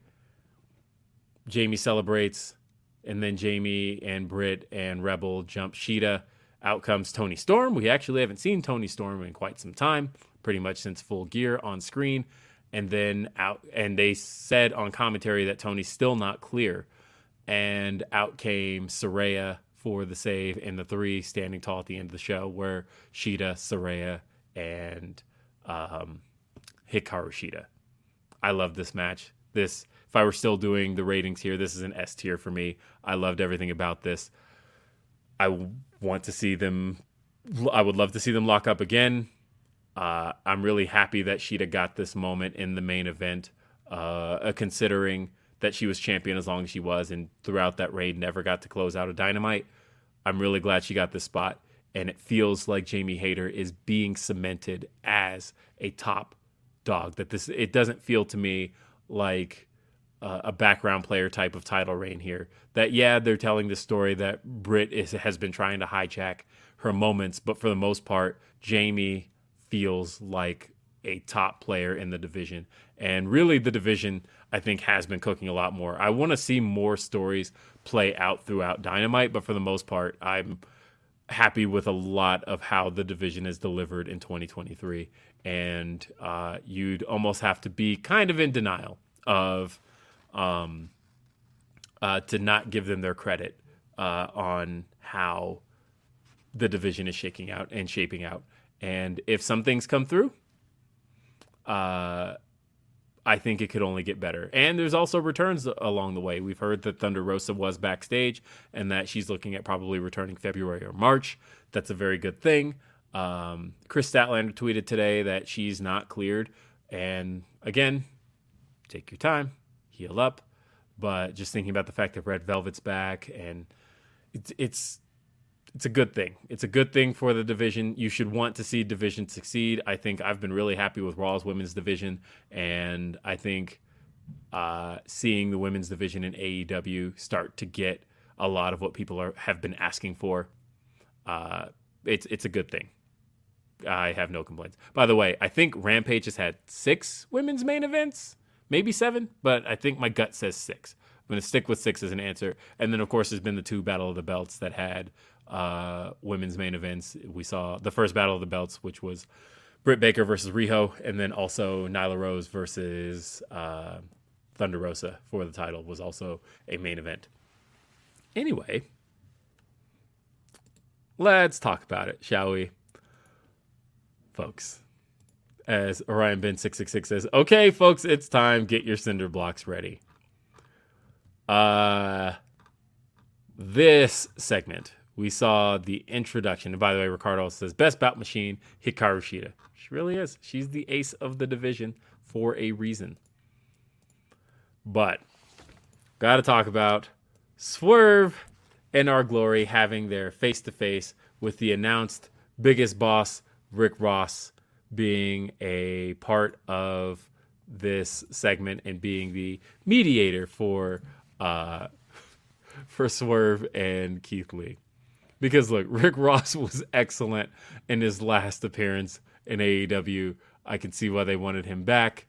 Jamie celebrates, and then Jamie and Britt and Rebel jump Shida. Out comes Toni Storm. We actually haven't seen Toni Storm in quite some time, pretty much since Full Gear on screen. And then out, and they said on commentary that Tony's still not clear. And out came Saraya for the save, and the three standing tall at the end of the show were Shida, Saraya, and um, Hikaru Shida. I love this match. This, if I were still doing the ratings here, this is an S tier for me. I loved everything about this. I want to see them. I would love to see them lock up again. Uh, I'm really happy that Shida got this moment in the main event, uh, considering that she was champion as long as she was, and throughout that reign never got to close out a Dynamite. I'm really glad she got this spot, and it feels like Jamie Hayter is being cemented as a top dog. That this it doesn't feel to me like uh, a background player type of title reign here. That, yeah, they're telling this story that Britt is, has been trying to hijack her moments, but for the most part, Jamie feels like a top player in the division. And really the division, I think, has been cooking a lot more. I want to see more stories play out throughout Dynamite, but for the most part, I'm happy with a lot of how the division is delivered in twenty twenty-three. And uh, you'd almost have to be kind of in denial of um, uh, to not give them their credit uh, on how the division is shaking out and shaping out. And if some things come through, uh, I think it could only get better. And there's also returns along the way. We've heard that Thunder Rosa was backstage and that she's looking at probably returning February or March. That's a very good thing. Um, Chris Statlander tweeted today that she's not cleared. And again, take your time, heal up. But just thinking about the fact that Red Velvet's back, and it's it's... It's a good thing. It's a good thing for the division. You should want to see division succeed. I think I've been really happy with Raw's women's division, and I think uh, seeing the women's division in A E W start to get a lot of what people are have been asking for, uh, it's it's a good thing. I have no complaints. By the way, I think Rampage has had six women's main events, maybe seven, but I think my gut says six. I'm going to stick with six as an answer. And then, of course, there's been the two Battle of the Belts that had uh, women's main events. We saw the first Battle of the Belts, which was Britt Baker versus Riho, and then also Nyla Rose versus uh, Thunder Rosa for the title was also a main event. Anyway, let's talk about it, shall we? Folks, as Orion Ben six six six says, okay, folks, it's time. Get your cinder blocks ready. Uh, this segment, we saw the introduction. And by the way, Ricardo says, best bout machine, Hikaru Shida. She really is. She's the ace of the division for a reason. But got to talk about Swerve and Our Glory having their face-to-face with the announced biggest boss, Rick Ross, being a part of this segment and being the mediator for Uh, for Swerve and Keith Lee. Because, look, Rick Ross was excellent in his last appearance in A E W. I can see why they wanted him back.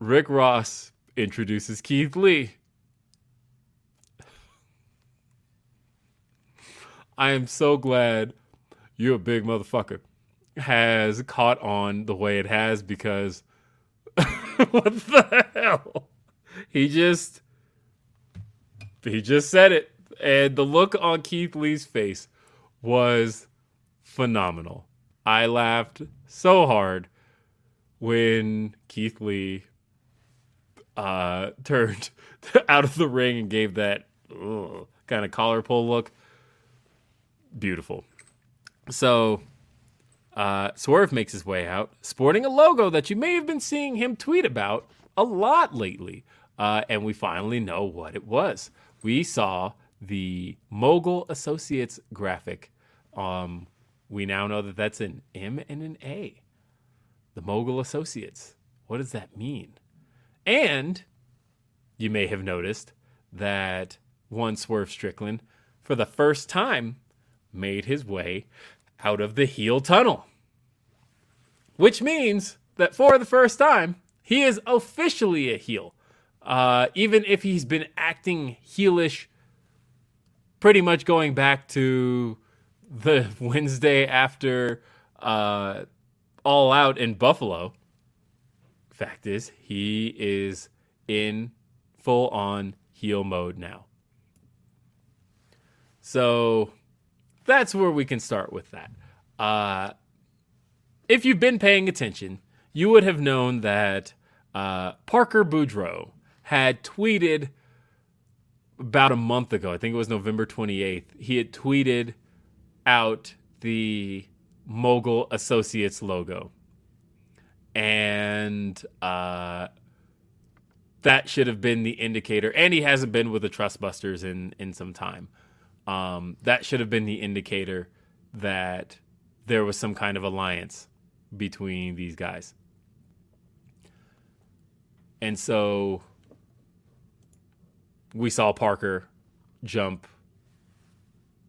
Rick Ross introduces Keith Lee. I am so glad "You're a big motherfucker" has caught on the way it has, because what the hell? He just... He just said it, and the look on Keith Lee's face was phenomenal. I laughed so hard when Keith Lee uh, turned out of the ring and gave that ugh, kind of collar pull look. Beautiful. So uh, Swerve makes his way out, sporting a logo that you may have been seeing him tweet about a lot lately, uh, and we finally know what it was. We saw the Mogul Associates graphic. Um, we now know that that's an M and an A. The Mogul Associates. What does that mean? And you may have noticed that one Swerve Strickland, for the first time, made his way out of the heel tunnel. Which means that for the first time, he is officially a heel. Uh, even if he's been acting heelish, pretty much going back to the Wednesday after uh, All Out in Buffalo. Fact is, he is in full-on heel mode now. So that's where we can start with that. Uh, if you've been paying attention, you would have known that uh, Parker Boudreaux had tweeted about a month ago. I think it was November twenty-eighth. He had tweeted out the Mogul Associates logo. And uh, that should have been the indicator. And he hasn't been with the Trustbusters in, in some time. Um, that should have been the indicator that there was some kind of alliance between these guys. And so we saw Parker jump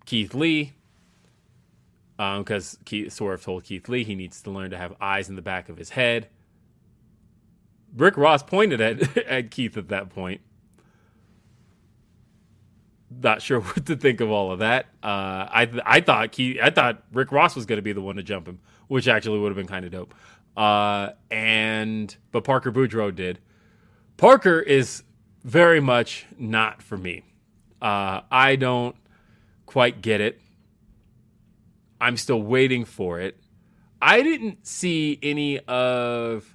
Keith Lee because um, Swerve told Keith Lee he needs to learn to have eyes in the back of his head. Rick Ross pointed at, at Keith at that point. Not sure what to think of all of that. Uh, I th- I thought Keith, I thought Rick Ross was going to be the one to jump him, which actually would have been kind of dope. Uh, and but Parker Boudreaux did. Parker is very much not for me. Uh, I don't quite get it. I'm still waiting for it. I didn't see any of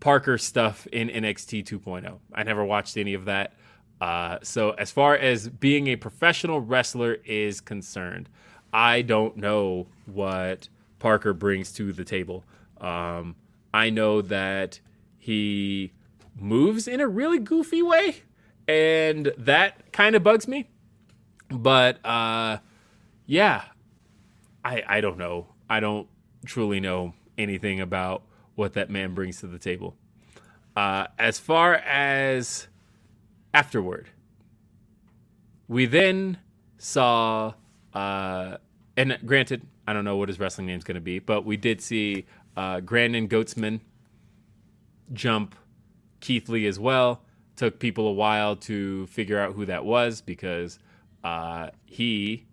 Parker's stuff in N X T two point oh. I never watched any of that. Uh, so as far as being a professional wrestler is concerned, I don't know what Parker brings to the table. Um, I know that he moves in a really goofy way, and that kind of bugs me. But uh, yeah, I, I don't know. I don't truly know anything about what that man brings to the table. Uh, as far as afterward, we then saw, uh, and granted, I don't know what his wrestling name is going to be, but we did see uh, Grandin Goatsman jump Keith Lee as well. Took people a while to figure out who that was because uh, he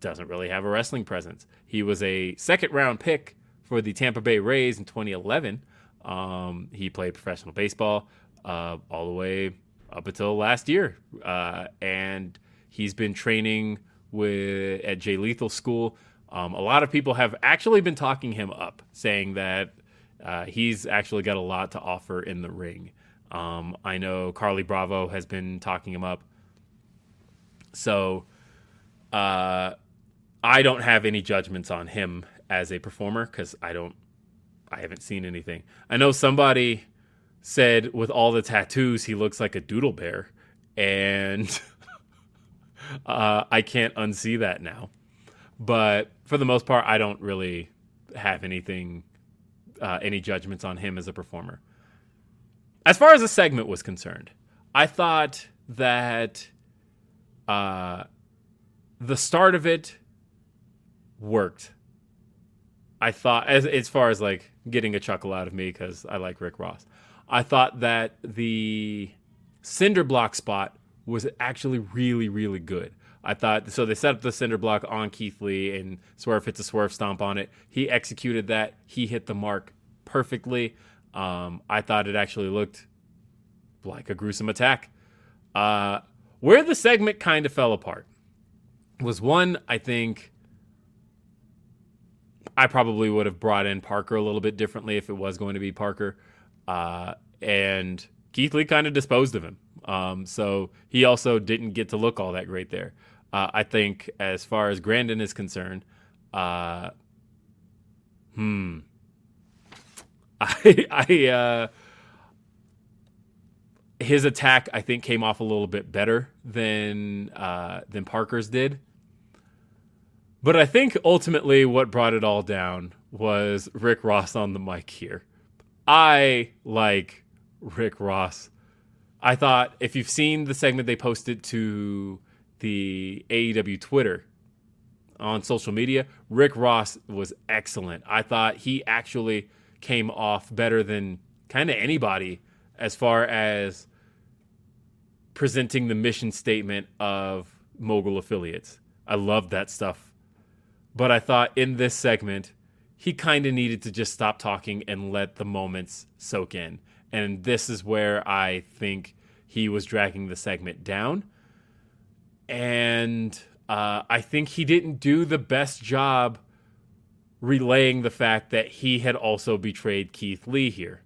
doesn't really have a wrestling presence. He was a second-round pick for the Tampa Bay Rays in twenty eleven. Um, he played professional baseball uh, all the way up until last year, uh, and he's been training with at Jay Lethal School. Um, a lot of people have actually been talking him up, saying that uh, he's actually got a lot to offer in the ring. Um, I know Carly Bravo has been talking him up. So uh, I don't have any judgments on him as a performer because I don't, I haven't seen anything. I know somebody said with all the tattoos, he looks like a doodle bear. And uh, I can't unsee that now. But for the most part, I don't really have anything, uh, any judgments on him as a performer. As far as the segment was concerned, I thought that uh, the start of it worked. I thought, as, as far as like getting a chuckle out of me, because I like Rick Ross. I thought that the cinder block spot was actually really, really good. I thought, so they set up the cinder block on Keith Lee and Swerve hits a Swerve stomp on it. He executed that. He hit the mark perfectly. Um, I thought it actually looked like a gruesome attack. Uh, where the segment kind of fell apart was one, I think I probably would have brought in Parker a little bit differently if it was going to be Parker. Uh, and Keith Lee kind of disposed of him. Um, so he also didn't get to look all that great there. Uh, I think as far as Grandin is concerned, uh, hmm. I, I, uh, his attack, I think, came off a little bit better than, uh, than Parker's did. But I think ultimately what brought it all down was Rick Ross on the mic here. I like Rick Ross. I thought if you've seen the segment they posted to the A E W Twitter on social media, Rick Ross was excellent. I thought he actually came off better than kind of anybody as far as presenting the mission statement of Mogul affiliates. I loved that stuff. But I thought in this segment, he kind of needed to just stop talking and let the moments soak in. And this is where I think he was dragging the segment down. And uh, I think he didn't do the best job relaying the fact that he had also betrayed Keith Lee here.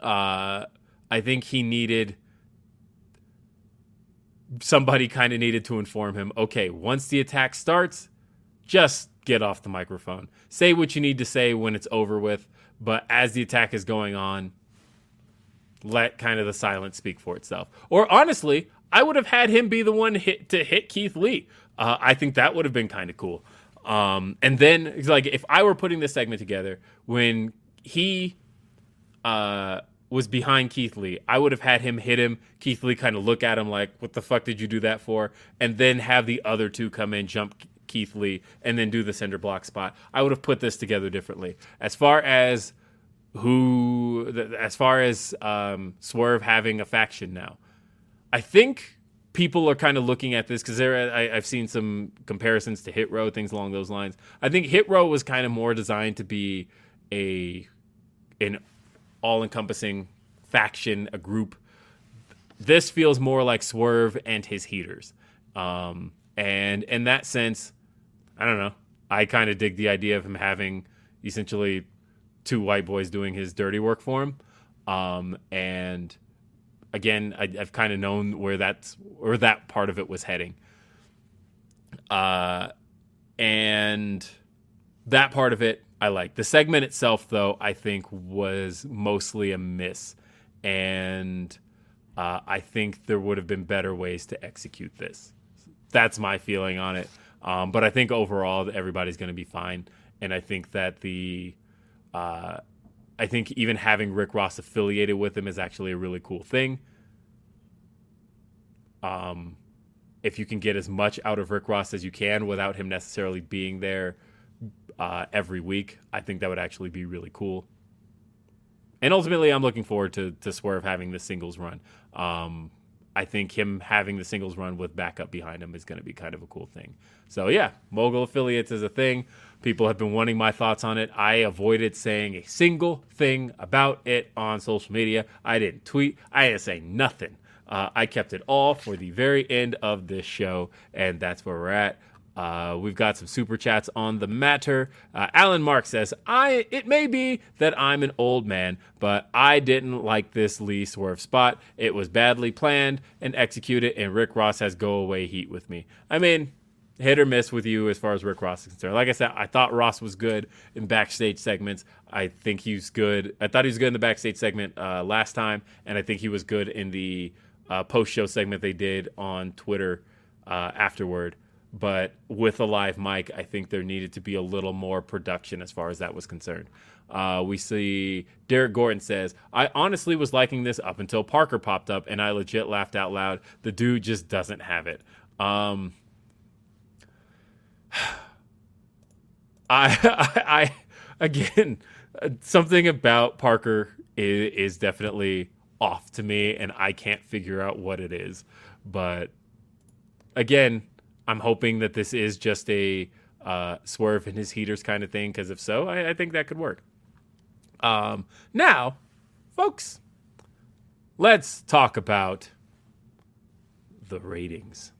Uh, I think he needed... Somebody kind of needed to inform him, okay, once the attack starts, just get off the microphone. Say what you need to say when it's over with, but as the attack is going on, let kind of the silence speak for itself. Or honestly, I would have had him be the one hit to hit Keith Lee. Uh, I think that would have been kind of cool. Um, and then, like, if I were putting this segment together, when he... Uh, was behind Keith Lee, I would have had him hit him, Keith Lee kind of look at him like, what the fuck did you do that for? And then have the other two come in, jump Keith Lee, and then do the cinder block spot. I would have put this together differently. As far as who, as far as um, Swerve having a faction now, I think people are kind of looking at this because there, I, I've seen some comparisons to Hit Row, things along those lines. I think Hit Row was kind of more designed to be a, an all-encompassing faction, a group. This feels more like Swerve and his heaters. Um, and in that sense, I don't know. I kind of dig the idea of him having essentially two white boys doing his dirty work for him. Um, and again, I, I've kind of known where that's, or that part of it was heading. Uh, and that part of it, I like. The segment itself, though, I think was mostly a miss. And uh, I think there would have been better ways to execute this. That's my feeling on it. Um, but I think overall, everybody's going to be fine. And I think that the... Uh, I think even having Rick Ross affiliated with him is actually a really cool thing. Um, if you can get as much out of Rick Ross as you can without him necessarily being there... Uh, every week, I think that would actually be really cool. And ultimately, I'm looking forward to, to Swerve having the singles run. Um, I think him having the singles run with backup behind him is going to be kind of a cool thing. So yeah, Mogul Affiliates is a thing. People have been wanting my thoughts on it. I avoided saying a single thing about it on social media. I didn't tweet. I didn't say nothing. Uh, I kept it all for the very end of this show, and that's where we're at. Uh, we've got some super chats on the matter. Uh, Alan Mark says, "I it may be that I'm an old man, but I didn't like this Lee Swerve spot. It was badly planned and executed, and Rick Ross has go away heat with me." I mean, hit or miss with you as far as Rick Ross is concerned. Like I said, I thought Ross was good in backstage segments. I think he's good. I thought he was good in the backstage segment uh, last time, and I think he was good in the uh, post-show segment they did on Twitter uh, afterward. But with a live mic, I think there needed to be a little more production as far as that was concerned. Uh, we see Derek Gordon says, "I honestly was liking this up until Parker popped up, and I legit laughed out loud. The dude just doesn't have it." Um, I, I, I, again, something about Parker is, is definitely off to me, and I can't figure out what it is. But again, I'm hoping that this is just a uh, Swerve in his heaters kind of thing, because if so, I, I think that could work. Um, now, folks, let's talk about the ratings.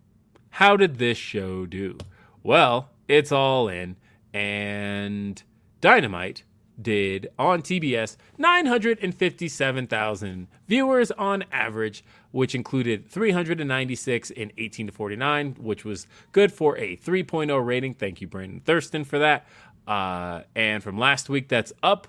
How did this show do? Well, it's all in, and Dynamite did on T B S nine hundred fifty-seven thousand viewers on average, which included three hundred ninety-six in eighteen to forty-nine, which was good for a three point oh rating. Thank you, Brandon Thurston, for that. Uh, and from last week, that's up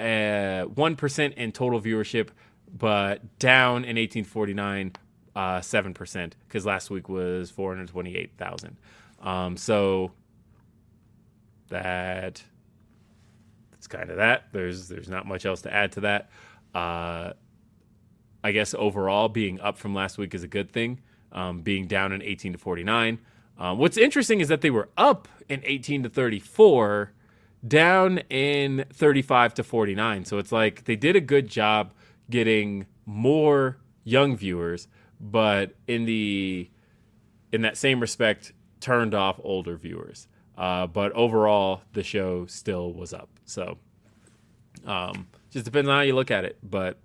uh, one percent in total viewership, but down in eighteen forty-nine, uh, seven percent, because last week was four hundred twenty-eight thousand. Um, so that... kind of that. There's there's not much else to add to that. Uh, I guess overall being up from last week is a good thing. Um, being down in eighteen to forty-nine. Um, what's interesting is that they were up in eighteen to thirty-four, down in thirty-five to forty-nine. So it's like they did a good job getting more young viewers, but in the in that same respect, turned off older viewers. Uh, but overall, the show still was up. So um, just depends on how you look at it. But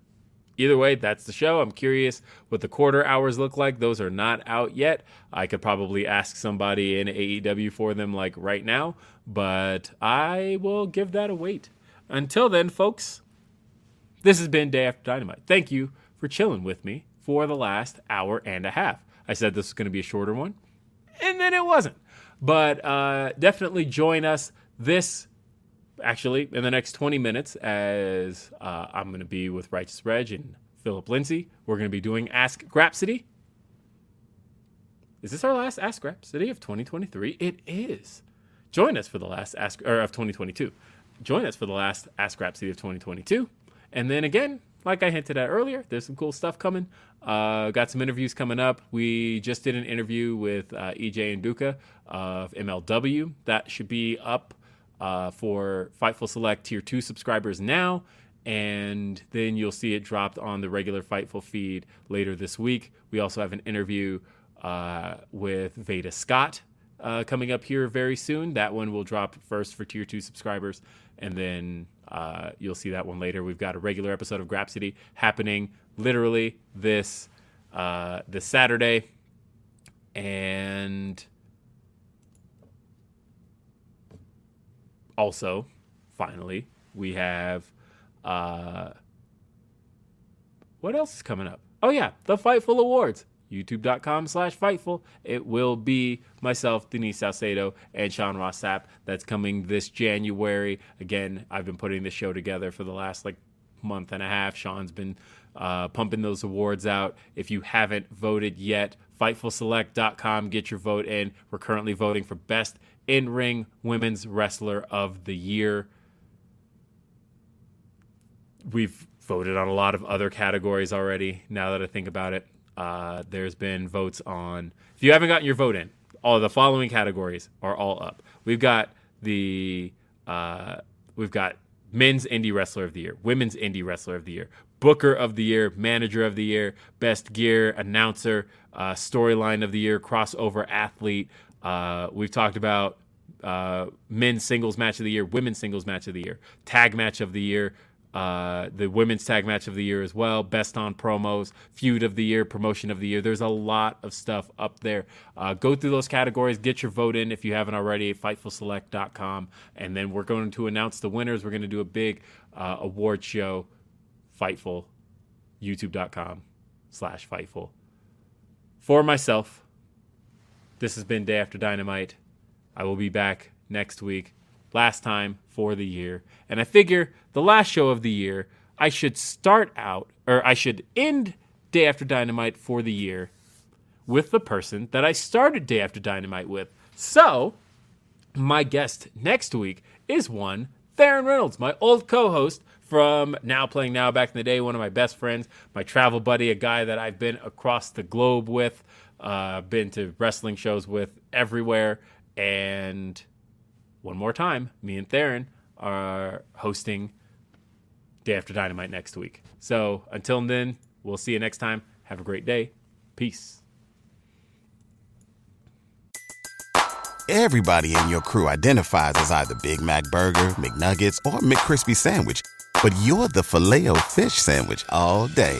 either way, that's the show. I'm curious what the quarter hours look like. Those are not out yet. I could probably ask somebody in A E W for them like right now, but I will give that a wait. Until then, folks, this has been Day After Dynamite. Thank you for chilling with me for the last hour and a half. I said this was going to be a shorter one, and then it wasn't. But uh, definitely join us this, actually, in the next twenty minutes as uh, I'm going to be with Righteous Reg and Philip Lindsay. We're going to be doing Ask Grapsody. Is this our last Ask Grapsody of twenty twenty-three? It is. Join us for the last Ask, or of twenty twenty-two. Join us for the last Ask Grapsody of twenty twenty-two. And then again, like I hinted at earlier, there's some cool stuff coming. Uh, got some interviews coming up. We just did an interview with uh, E J and Duka of M L W. That should be up uh, for Fightful Select Tier two subscribers now. And then you'll see it dropped on the regular Fightful feed later this week. We also have an interview uh, with Veda Scott uh, coming up here very soon. That one will drop first for Tier two subscribers. And then uh, you'll see that one later. We've got a regular episode of Grapsody happening literally this uh, this Saturday. And also, finally, we have... Uh, what else is coming up? Oh, yeah, the Fightful Awards. YouTube.com slash Fightful. It will be myself, Denise Salcedo, and Sean Ross Sapp. That's coming this January. Again, I've been putting this show together for the last like month and a half. Sean's been uh, pumping those awards out. If you haven't voted yet, Fightful Select dot com, get your vote in. We're currently voting for Best In-Ring Women's Wrestler of the Year. We've voted on a lot of other categories already, now that I think about it. Uh, there's been votes on, if you haven't gotten your vote in, all the following categories are all up. We've got the, uh, we've got Men's Indie Wrestler of the Year, Women's Indie Wrestler of the Year, Booker of the Year, Manager of the Year, Best Gear, Announcer, uh, Storyline of the Year, Crossover Athlete. Uh, we've talked about uh, Men's Singles Match of the Year, Women's Singles Match of the Year, Tag Match of the Year, Uh, the Women's Tag Match of the Year as well, Best on Promos, Feud of the Year, Promotion of the Year. There's a lot of stuff up there. Uh, go through those categories, get your vote in if you haven't already at Fightful Select dot com, and then we're going to announce the winners. We're going to do a big uh, award show, Fightful, YouTube.com slash Fightful. For myself, this has been Day After Dynamite. I will be back next week. Last time for the year. And I figure the last show of the year, I should start out, or I should end Day After Dynamite for the year with the person that I started Day After Dynamite with. So, my guest next week is one Theron Reynolds, my old co-host from Now Playing Now back in the day, one of my best friends, my travel buddy, a guy that I've been across the globe with, uh, been to wrestling shows with everywhere, and... One more time, me and Theron are hosting Day After Dynamite next week. So until then, we'll see you next time. Have a great day. Peace. Everybody in your crew identifies as either Big Mac Burger, McNuggets, or McCrispy Sandwich. But you're the Filet-O-Fish Sandwich all day.